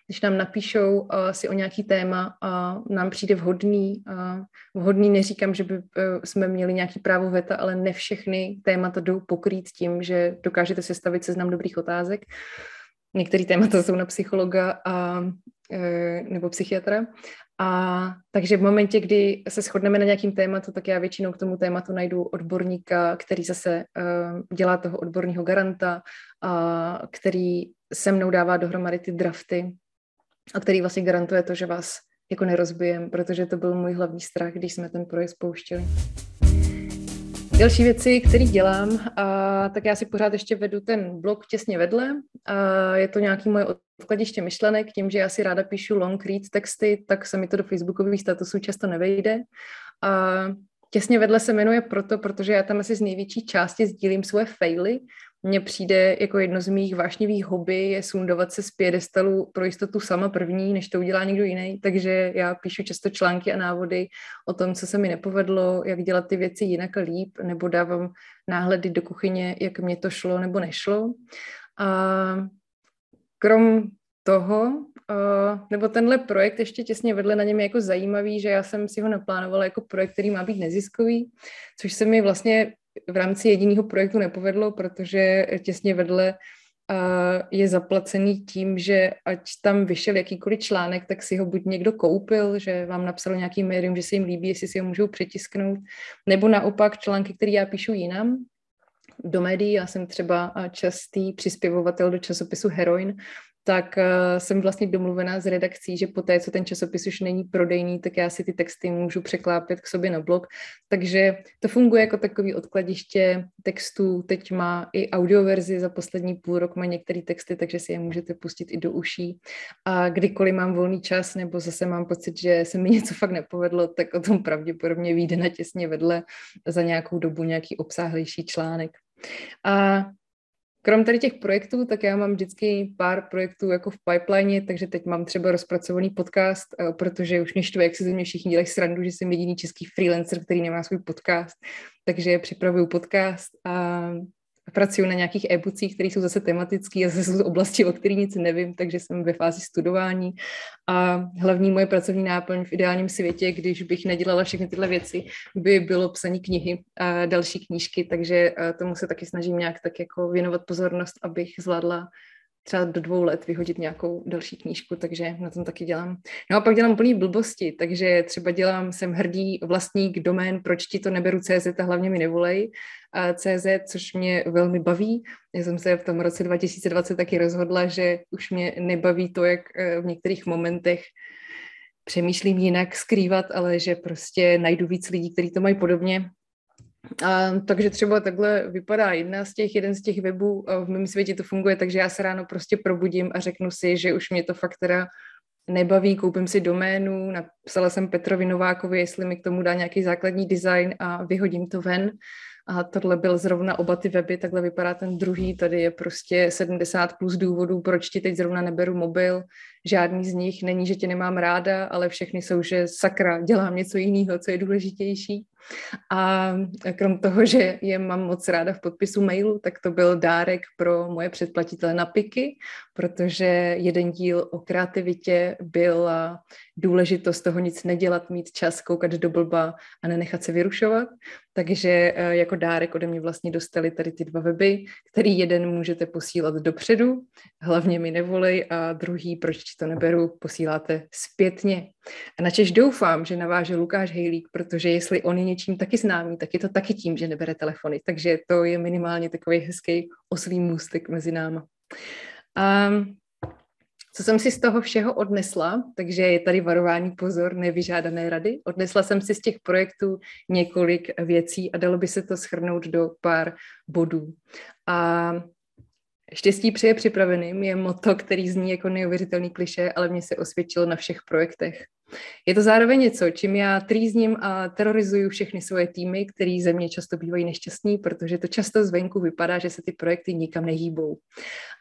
když nám napíšou uh, si o nějaký téma a uh, nám přijde vhodný, uh, vhodný neříkám, že by uh, jsme měli nějaký právo veta, ale ne všechny témata jdou pokrýt tím, že dokážete sestavit seznam dobrých otázek. Některé témata jsou na psychologa a, uh, nebo psychiatra. A takže v momentě, kdy se shodneme na nějakým tématu, tak já většinou k tomu tématu najdu odborníka, který zase uh, dělá toho odborného garanta, a který se mnou dává dohromady ty drafty, a který vlastně garantuje to, že vás jako nerozbijem, protože to byl můj hlavní strach, když jsme ten projekt spouštěli. Další věci, které dělám, a, tak já si pořád ještě vedu ten blog těsně vedle. A, je to nějaké moje odkladiště myšlenek, tím, že já si ráda píšu long read texty, tak se mi to do facebookových statusů často nevejde. A, těsně vedle se jmenuje proto, protože já tam asi z největší části sdílím svoje faily, mně přijde jako jedno z mých vášnivých hobby je sundovat se z piedestalu pro jistotu sama první, než to udělá někdo jiný, takže já píšu často články a návody o tom, co se mi nepovedlo, jak dělat ty věci jinak a líp, nebo dávám náhledy do kuchyně, jak mě to šlo nebo nešlo. A krom toho, Uh, nebo tenhle projekt ještě těsně vedle na něm je jako zajímavý, že já jsem si ho naplánovala jako projekt, který má být neziskový, což se mi vlastně v rámci jediného projektu nepovedlo, protože těsně vedle uh, je zaplacený tím, že ať tam vyšel jakýkoliv článek, tak si ho buď někdo koupil, že vám napsalo nějaký médium, že se jim líbí, jestli si ho můžou přetisknout, nebo naopak články, které já píšu jinam, do médií, já jsem třeba častý přispěvovatel do časopisu Heroin, tak uh, jsem vlastně domluvená s redakcí, že poté, co ten časopis už není prodejný, tak já si ty texty můžu překlápět k sobě na blog. Takže to funguje jako takový odkladiště textů. Teď má i audioverzi, za poslední půl rok má některé texty, takže si je můžete pustit i do uší. A kdykoliv mám volný čas, nebo zase mám pocit, že se mi něco fakt nepovedlo, tak o tom pravděpodobně vyjde na těsně vedle za nějakou dobu nějaký obsáhlejší článek. A krom tady těch projektů, tak já mám vždycky pár projektů jako v pipeline, takže teď mám třeba rozpracovaný podcast, protože už mě štve, jak se ze mě všichni dělají srandu, že jsem jediný český freelancer, který nemá svůj podcast, takže připravuju podcast a pracuju na nějakých e-bookích, které jsou zase tematické a zase jsou z oblasti, o které nic nevím, takže jsem ve fázi studování. A hlavní moje pracovní náplň v ideálním světě, když bych nedělala všechny tyhle věci, by bylo psaní knihy a další knížky, takže tomu se taky snažím nějak tak jako věnovat pozornost, abych zvládla třeba do dvou let vyhodit nějakou další knížku, takže na tom taky dělám. No a pak dělám plný blbosti, takže třeba dělám, jsem hrdý vlastník domén, proč ti to neberu C Z a hlavně mi nevolej C Z, což mě velmi baví. Já jsem se v tom roce dva tisíce dvacet taky rozhodla, že už mě nebaví to, jak v některých momentech přemýšlím jinak skrývat, ale že prostě najdu víc lidí, kteří to mají podobně. A, takže třeba takhle vypadá jedna z těch, jeden z těch webů, v mém světě to funguje, takže já se ráno prostě probudím a řeknu si, že už mě to fakt teda nebaví, koupím si doménu, napsala jsem Petrovi Novákovi, jestli mi k tomu dá nějaký základní design a vyhodím to ven. A tohle byl zrovna oba ty weby, takhle vypadá ten druhý, tady je prostě sedmdesát plus důvodů, proč ti teď zrovna neberu mobil, žádný z nich není, že tě nemám ráda, ale všechny jsou, že sakra, dělám něco jiného, co je důležitější. A krom toho, že je mám moc ráda v podpisu mailu, tak to byl dárek pro moje předplatitele na Piki, protože jeden díl o kreativitě byla důležitost toho nic nedělat, mít čas, koukat do blba a nenechat se vyrušovat. Takže jako dárek ode mě vlastně dostali tady ty dva weby, který jeden můžete posílat dopředu, hlavně mi nevolej, a druhý, proč ti to neberu, posíláte zpětně. A načež doufám, že naváže Lukáš Hejlík, protože jestli on je něčím taky známý, tak je to taky tím, že nebere telefony. Takže to je minimálně takový hezký oslý můstek mezi náma. A co jsem si z toho všeho odnesla, takže je tady varování, pozor, nevyžádané rady. Odnesla jsem si z těch projektů několik věcí a dalo by se to shrnout do pár bodů. A štěstí přeje připraveným je motto, který zní jako neuvěřitelný klišé, ale mě se osvědčilo na všech projektech. Je to zároveň něco, čím já trýzním a terorizuju všechny svoje týmy, který ze mě často bývají nešťastní, protože to často zvenku vypadá, že se ty projekty nikam nehýbou.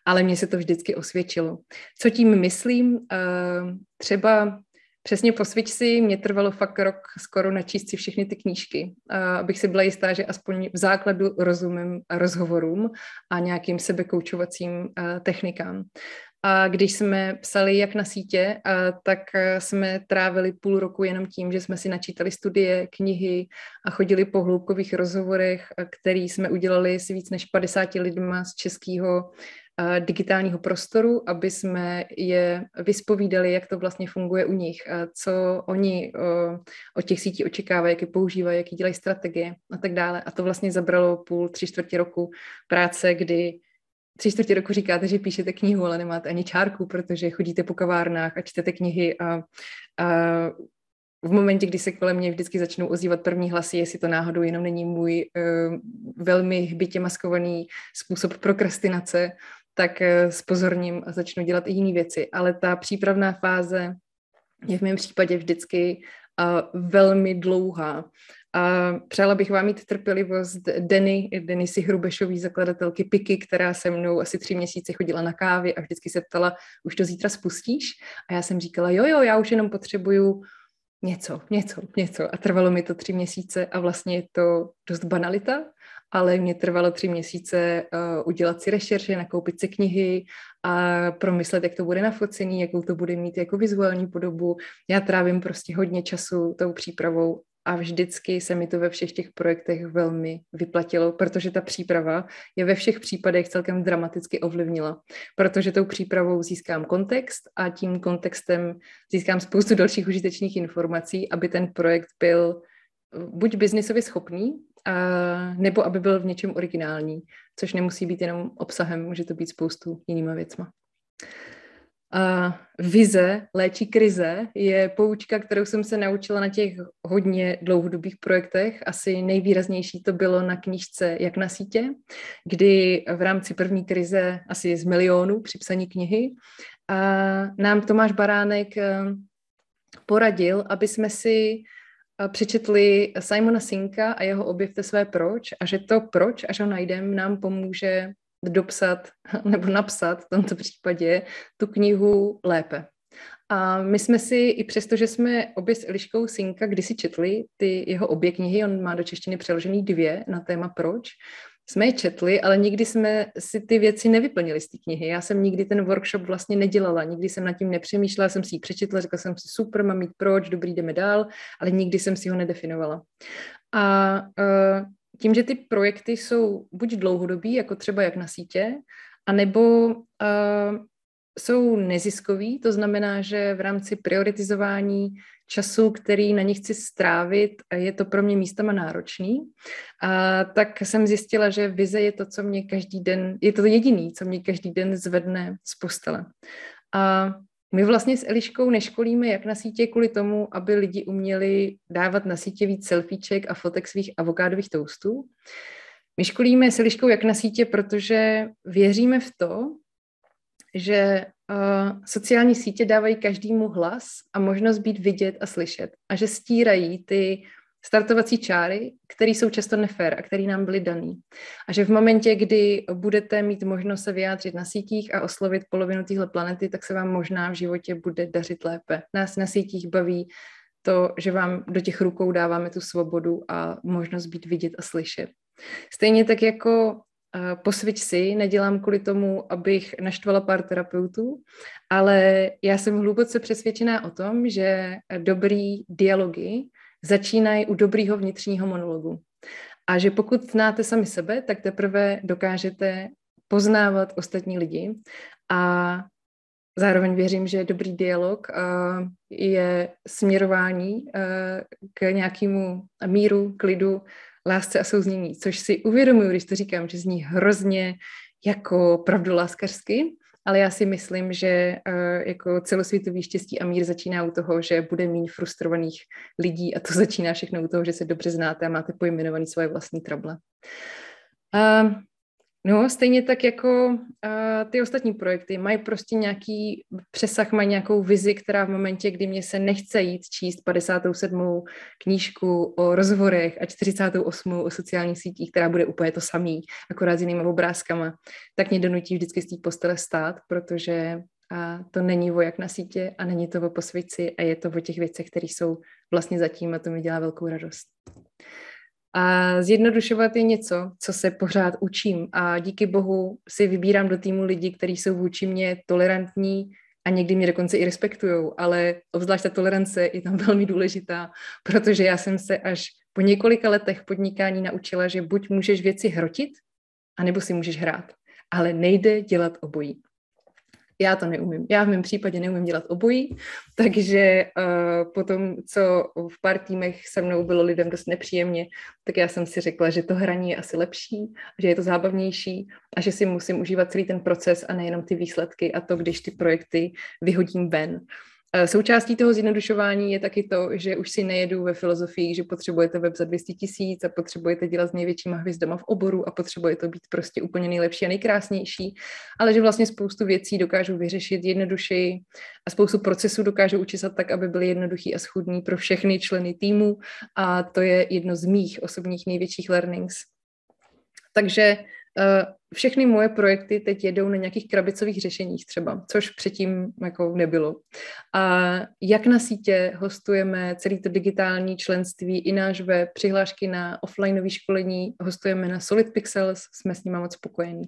Ale mně se to vždycky osvědčilo. Co tím myslím? Třeba přesně posviť si, mě trvalo fakt rok skoro načíst si všechny ty knížky, abych si byla jistá, že aspoň v základu rozumím rozhovorům a nějakým sebekoučovacím technikám. A když jsme psali jak na sítě, tak jsme trávili půl roku jenom tím, že jsme si načítali studie, knihy a chodili po hloubkových rozhovorech, které jsme udělali s víc než padesáti lidma z českého digitálního prostoru, aby jsme je vyspovídali, jak to vlastně funguje u nich, co oni od těch sítí očekávají, jak je používají, jaký dělají strategie a tak dále. A to vlastně zabralo půl, tři čtvrtě roku práce, kdy tři čtvrtě roku říkáte, že píšete knihu, ale nemáte ani čárku, protože chodíte po kavárnách a čtete knihy a, a v momentě, kdy se kolem mě vždycky začnou ozývat první hlasy, jestli to náhodou jenom není můj uh, velmi hbitě maskovaný způsob prokrastinace, tak uh, spozorním a začnu dělat i jiné věci. Ale ta přípravná fáze je v mém případě vždycky uh, velmi dlouhá. A přála bych vám mít trpělivost Deny, Denisy Hrubešový, zakladatelky Piki, která se mnou asi tři měsíce chodila na kávy a vždycky se ptala, už to zítra spustíš? A já jsem říkala, jo, jo, já už jenom potřebuju něco, něco, něco. A trvalo mi to tři měsíce a vlastně je to dost banalita, ale mě trvalo tři měsíce uh, udělat si rešerše, nakoupit si knihy a promyslet, jak to bude nafocený, jakou to bude mít jako vizuální podobu. Já trávím prostě hodně času tou přípravou a vždycky se mi to ve všech těch projektech velmi vyplatilo, protože ta příprava je ve všech případech celkem dramaticky ovlivnila, protože tou přípravou získám kontext a tím kontextem získám spoustu dalších užitečných informací, aby ten projekt byl buď biznisově schopný, a, nebo aby byl v něčem originální, což nemusí být jenom obsahem, může to být spoustu jinýma věcma. Uh, vize léčí krize je poučka, kterou jsem se naučila na těch hodně dlouhodobých projektech. Asi nejvýraznější to bylo na knížce Jak na sítě, kdy v rámci první krize asi z milionu při psaní knihy uh, nám Tomáš Baránek uh, poradil, aby jsme si přečetli Simona Sinka a jeho Objevte své proč a že to proč, až ho najdeme, nám pomůže dopsat nebo napsat v tomto případě tu knihu lépe. A my jsme si, i přesto, že jsme obě s Eliškou Synka kdysi četli ty jeho obě knihy, on má do češtiny přeložený dvě na téma proč, jsme je četli, ale nikdy jsme si ty věci nevyplnili z té knihy. Já jsem nikdy ten workshop vlastně nedělala, nikdy jsem nad tím nepřemýšlela, jsem si ji přečetla, řekla jsem si super, mám mít proč, dobrý, jdeme dál, ale nikdy jsem si ho nedefinovala. A uh, tím, že ty projekty jsou buď dlouhodobý, jako třeba Jak na sítě, anebo uh, jsou neziskový, to znamená, že v rámci prioritizování času, který na ně chci strávit, je to pro mě místama náročný. A tak jsem zjistila, že vize je to, co mě každý den, je to jediný, co mě každý den zvedne z postele. A my vlastně s Eliškou neškolíme Jak na sítě kvůli tomu, aby lidi uměli dávat na sítě víc selfieček a fotek svých avokádových toastů. My školíme s Eliškou Jak na sítě, protože věříme v to, že uh, sociální sítě dávají každému hlas a možnost být vidět a slyšet a že stírají ty startovací čáry, které jsou často nefér a které nám byly daný. A že v momentě, kdy budete mít možnost se vyjádřit na sítích a oslovit polovinu téhle planety, tak se vám možná v životě bude dařit lépe. Nás na sítích baví to, že vám do těch rukou dáváme tu svobodu a možnost být vidět a slyšet. Stejně tak jako posviť si, nedělám kvůli tomu, abych naštvala pár terapeutů, ale já jsem hluboce přesvědčená o tom, že dobrý dialogy začínají u dobrýho vnitřního monologu. A že pokud znáte sami sebe, tak teprve dokážete poznávat ostatní lidi. A zároveň věřím, že dobrý dialog je směrování k nějakému míru, klidu, lásce a souznění, což si uvědomuji, když to říkám, že zní hrozně jako pravdoláskařsky, ale já si myslím, že uh, jako celosvětový štěstí a mír začíná u toho, že bude méně frustrovaných lidí a to začíná všechno u toho, že se dobře znáte a máte pojmenovaný svoje vlastní trable. Uh, no, stejně tak jako uh, ty ostatní projekty mají prostě nějaký přesah, mají nějakou vizi, která v momentě, kdy mě se nechce jít číst padesátou sedmou knížku o rozhovorech a čtyřicátou osmou o sociálních sítích, která bude úplně to samý, akorát s jinýma obrázkama, tak mě donutí vždycky z té postele stát, protože uh, to není o Jak na sítě a není to o posvici a je to o těch věcech, které jsou vlastně zatím a to mi dělá velkou radost. A zjednodušovat je něco, co se pořád učím a díky bohu si vybírám do týmu lidi, kteří jsou vůči mě tolerantní a někdy mě dokonce i respektujou, ale obzvlášť ta tolerance je tam velmi důležitá, protože já jsem se až po několika letech podnikání naučila, že buď můžeš věci hrotit, anebo si můžeš hrát, ale nejde dělat obojí. Já to neumím. Já v mém případě neumím dělat obojí, takže uh, potom, co v pár týmech se mnou bylo lidem dost nepříjemně, tak já jsem si řekla, že to hraní je asi lepší, že je to zábavnější a že si musím užívat celý ten proces a nejenom ty výsledky a to, když ty projekty vyhodím ven. Součástí toho zjednodušování je taky to, že už si nejedu ve filozofii, že potřebujete web za dvě stě tisíc a potřebujete dělat s největšíma hvězdama v oboru a potřebuje to být prostě úplně nejlepší a nejkrásnější, ale že vlastně spoustu věcí dokážu vyřešit jednodušeji a spoustu procesů dokážu učisat tak, aby byly jednoduchý a schůdný pro všechny členy týmu, a to je jedno z mých osobních největších learnings. Takže všechny moje projekty teď jedou na nějakých krabicových řešeních třeba, což předtím jako nebylo. A jak na sítě hostujeme celé to digitální členství i náš web, přihlášky na offlineové školení, hostujeme na Solid Pixels, jsme s nima moc spokojení.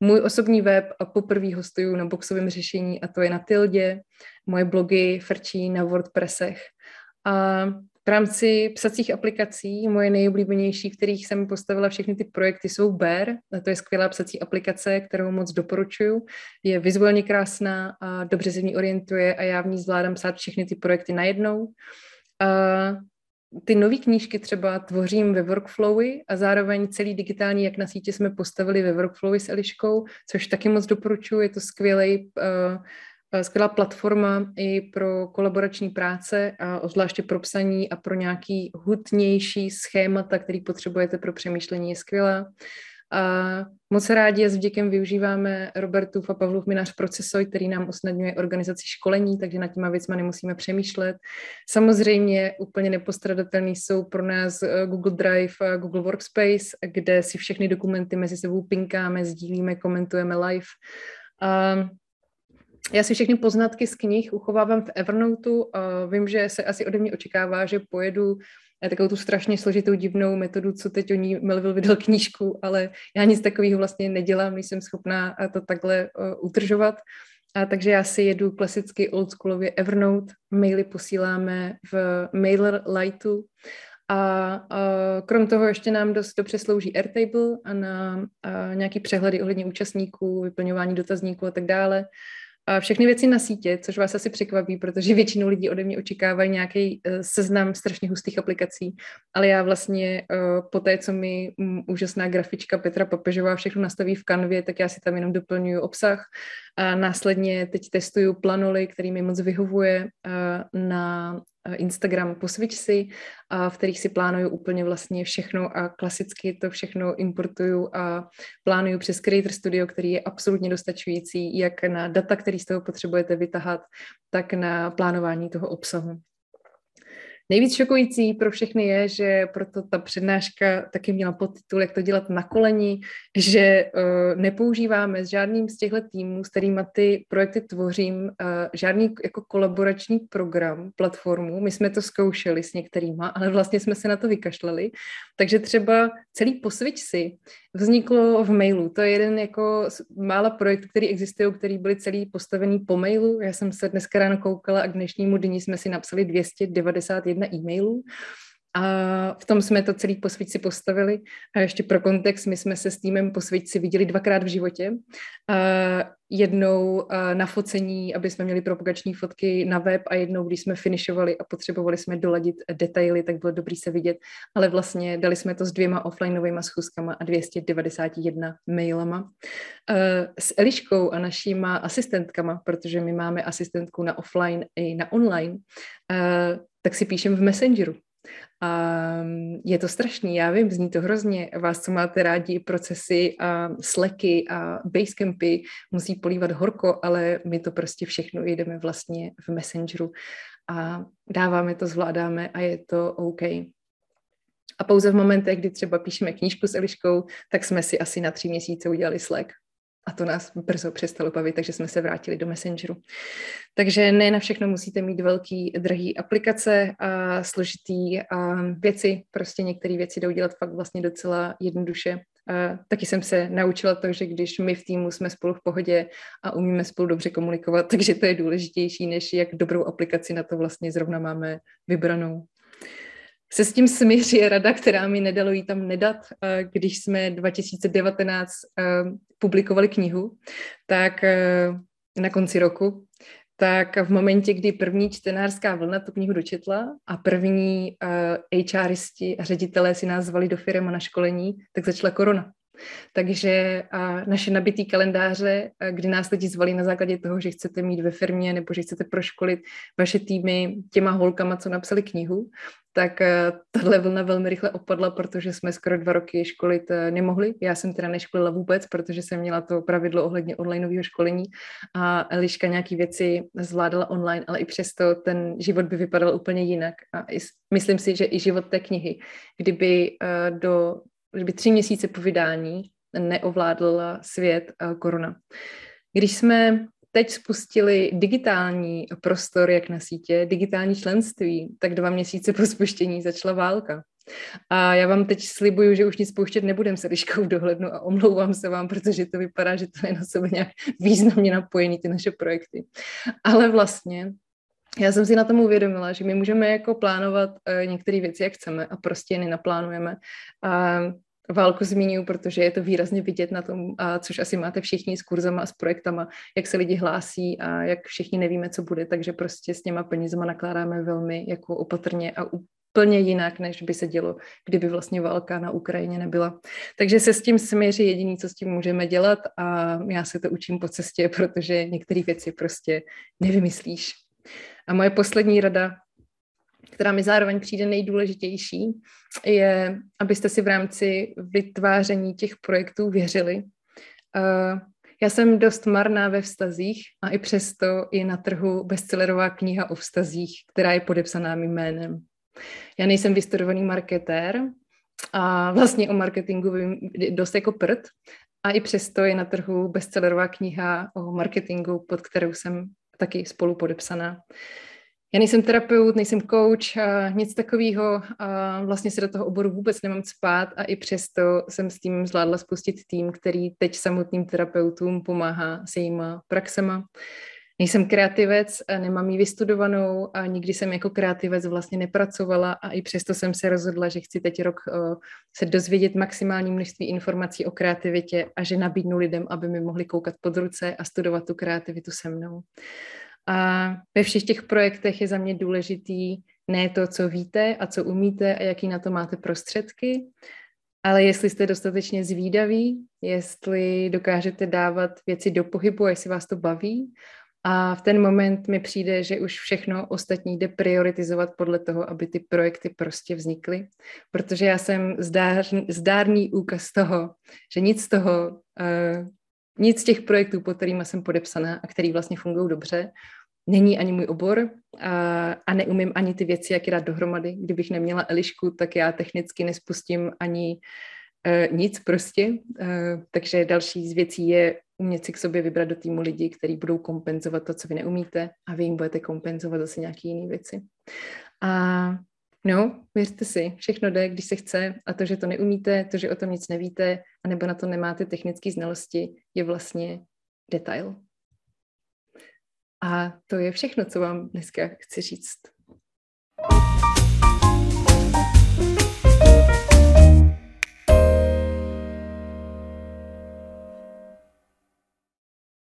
Můj osobní web a poprvé hostuju na boxovém řešení a to je na Tildě, moje blogy frčí na WordPressech. A v rámci psacích aplikací moje nejoblíbenější, kterých jsem postavila všechny ty projekty, jsou Bear. To je skvělá psací aplikace, kterou moc doporučuju. Je vizuálně krásná a dobře se v ní orientuje a já v ní zvládám psát všechny ty projekty najednou. A ty nové knížky třeba tvořím ve Workflowy a zároveň celý digitální, jak na sítě jsme postavili ve Workflowy s Eliškou, což taky moc doporučuju. Je to skvělej uh, skvělá platforma i pro kolaborační práce a obzvláště pro psaní a pro nějaký hutnější schémata, který potřebujete pro přemýšlení, je skvělá. A moc rádi a s vděkem využíváme Robertův a Pavlův minář Procesoj, který nám usnadňuje organizaci školení, takže nad těma věcma nemusíme přemýšlet. Samozřejmě úplně nepostradatelný jsou pro nás Google Drive a Google Workspace, kde si všechny dokumenty mezi sebou pinkáme, sdílíme, komentujeme live. A já si všechny poznatky z knih uchovávám v Evernoteu. Vím, že se asi ode mě očekává, že pojedu takovou tu strašně složitou divnou metodu, co teď o ní Melville vydal knížku, ale já nic takového vlastně nedělám, nejsem schopná to takhle utržovat. A takže já si jedu klasicky oldschoolově Evernote, maily posíláme v MailerLiteu. A, a krom toho ještě nám dost dobře slouží Airtable a na a nějaký přehledy ohledně účastníků, vyplňování dotazníků a tak dále. A všechny věci na sítě, což vás asi překvapí, protože většinou lidí ode mě očekávají nějaký seznam strašně hustých aplikací, ale já vlastně po té, co mi úžasná grafička Petra Papežová všechno nastaví v kanvě, tak já si tam jenom doplňuji obsah a následně teď testuju Planoly, který mi moc vyhovuje na Instagram Posvič si, a v kterých si plánuju úplně vlastně všechno a klasicky to všechno importuju a plánuju přes Creator Studio, který je absolutně dostačující jak na data, který z toho potřebujete vytahat, tak na plánování toho obsahu. Nejvíc šokující pro všechny je, že proto ta přednáška taky měla podtitul, jak to dělat na koleni, že uh, nepoužíváme s žádným z těchto týmů, s kterýma ty projekty tvořím, uh, žádný jako kolaborační program, platformu. My jsme to zkoušeli s některýma, ale vlastně jsme se na to vykašlali. Takže třeba celý Posvič si vzniklo v mailu. To je jeden jako mála projektů, který existují, který byly celý postavený po mailu. Já jsem se dneska ráno koukala a k dnešnímu dni jsme si napsali dvě stě devadesát jedna e-mailů a v tom jsme to celý Posvič si postavili. A ještě pro kontext, my jsme se s týmem Posvič si viděli dvakrát v životě. A jednou na focení, aby jsme měli propagační fotky na web a jednou, když jsme finišovali a potřebovali jsme doladit detaily, tak bylo dobrý se vidět, ale vlastně dali jsme to s dvěma offlineovýma schůzkama a dvě stě devadesát jedna mailama. S Eliškou a našima asistentkama, protože my máme asistentku na offline i na online, tak si píšem v Messengeru. A je to strašný, já vím, zní to hrozně. Vás, co máte rádi procesy a Slacky a Basecampy, musí polívat horko, ale my to prostě všechno jedeme vlastně v Messengeru a dáváme to, zvládáme a je to OK. A pouze v momentech, kdy třeba píšeme knížku s Eliškou, tak jsme si asi na tři měsíce udělali Slack. A to nás brzo přestalo bavit, takže jsme se vrátili do Messengeru. Takže ne na všechno musíte mít velký, drahý aplikace a složitý a věci. Prostě některé věci jdou dělat fakt vlastně docela jednoduše. A taky jsem se naučila to, že když my v týmu jsme spolu v pohodě a umíme spolu dobře komunikovat, takže to je důležitější, než jak dobrou aplikaci na to vlastně zrovna máme vybranou. Se s tím smíří je rada, která mi nedalo jí tam nedat. Když jsme dva tisíce devatenáct publikovali knihu, tak na konci roku, tak v momentě, kdy první čtenářská vlna tu knihu dočetla a první HRisti a ředitelé si nás zvali do firem na školení, tak začala korona. Takže naše nabitý kalendáře, kdy nás lidi zvolí na základě toho, že chcete mít ve firmě nebo že chcete proškolit vaše týmy těma holkama, co napsali knihu, tak tahle vlna velmi rychle opadla, protože jsme skoro dva roky školit nemohli. Já jsem teda neškolila vůbec, protože jsem měla to pravidlo ohledně onlineového školení a Eliška nějaký věci zvládala online, ale i přesto ten život by vypadal úplně jinak. A myslím si, že i život té knihy, kdyby do kdyby tři měsíce po vydání neovládla svět korona. Když jsme teď spustili digitální prostor, jak na sítě, digitální členství, tak dva měsíce po spuštění začala válka. A já vám teď slibuju, že už nic spouštět nebudem se Eliškou v dohlednu a omlouvám se vám, protože to vypadá, že to je na sebe nějak významně napojený ty naše projekty. Ale vlastně já jsem si na tom uvědomila, že my můžeme jako plánovat některé věci, jak chceme a prostě je nenaplánujeme. A válku zmíním, protože je to výrazně vidět na tom, a což asi máte všichni s kurzama a s projektama, jak se lidi hlásí a jak všichni nevíme, co bude, takže prostě s těma penězma nakládáme velmi jako opatrně a úplně jinak, než by se dělo, kdyby vlastně válka na Ukrajině nebyla. Takže se s tím směří jediný, co s tím můžeme dělat a já se to učím po cestě, protože některé věci prostě nevymyslíš. A moje poslední rada, která mi zároveň přijde nejdůležitější, je, abyste si v rámci vytváření těch projektů věřili. Já jsem dost marná ve vztazích a i přesto je na trhu bestsellerová kniha o vztazích, která je podepsaná mým jménem. Já nejsem vystudovaný marketér a vlastně o marketingu vím dost jako prd, a i přesto je na trhu bestsellerová kniha o marketingu, pod kterou jsem taky spolu podepsaná. Já nejsem terapeut, nejsem coach, nic takového, vlastně se do toho oboru vůbec nemám cpát a i přesto jsem s tím zvládla spustit tým, který teď samotným terapeutům pomáhá s jejíma praxema. Nejsem kreativec, nemám ji vystudovanou a nikdy jsem jako kreativec vlastně nepracovala a i přesto jsem se rozhodla, že chci teď rok se dozvědět maximální množství informací o kreativitě a že nabídnu lidem, aby mi mohli koukat pod ruce a studovat tu kreativitu se mnou. A ve všech těch projektech je za mě důležitý ne to, co víte a co umíte a jaký na to máte prostředky, ale jestli jste dostatečně zvídaví, jestli dokážete dávat věci do pohybu a jestli vás to baví. A v ten moment mi přijde, že už všechno ostatní jde prioritizovat podle toho, aby ty projekty prostě vznikly. Protože já jsem zdárný, zdárný úkaz toho, že nic z toho, uh, nic z těch projektů, pod kterýma jsem podepsaná a který vlastně fungují dobře, není ani můj obor a, a neumím ani ty věci, jak je dát dohromady. Kdybych neměla Elišku, tak já technicky nespustím ani uh, nic prostě. Uh, takže další z věcí je umět si k sobě vybrat do týmu lidi, kteří budou kompenzovat to, co vy neumíte a vy jim budete kompenzovat zase nějaké jiné věci. A no, věřte si, všechno jde, když se chce a to, že to neumíte, to, že o tom nic nevíte a nebo na to nemáte technické znalosti, je vlastně detail. A to je všechno, co vám dneska chci říct.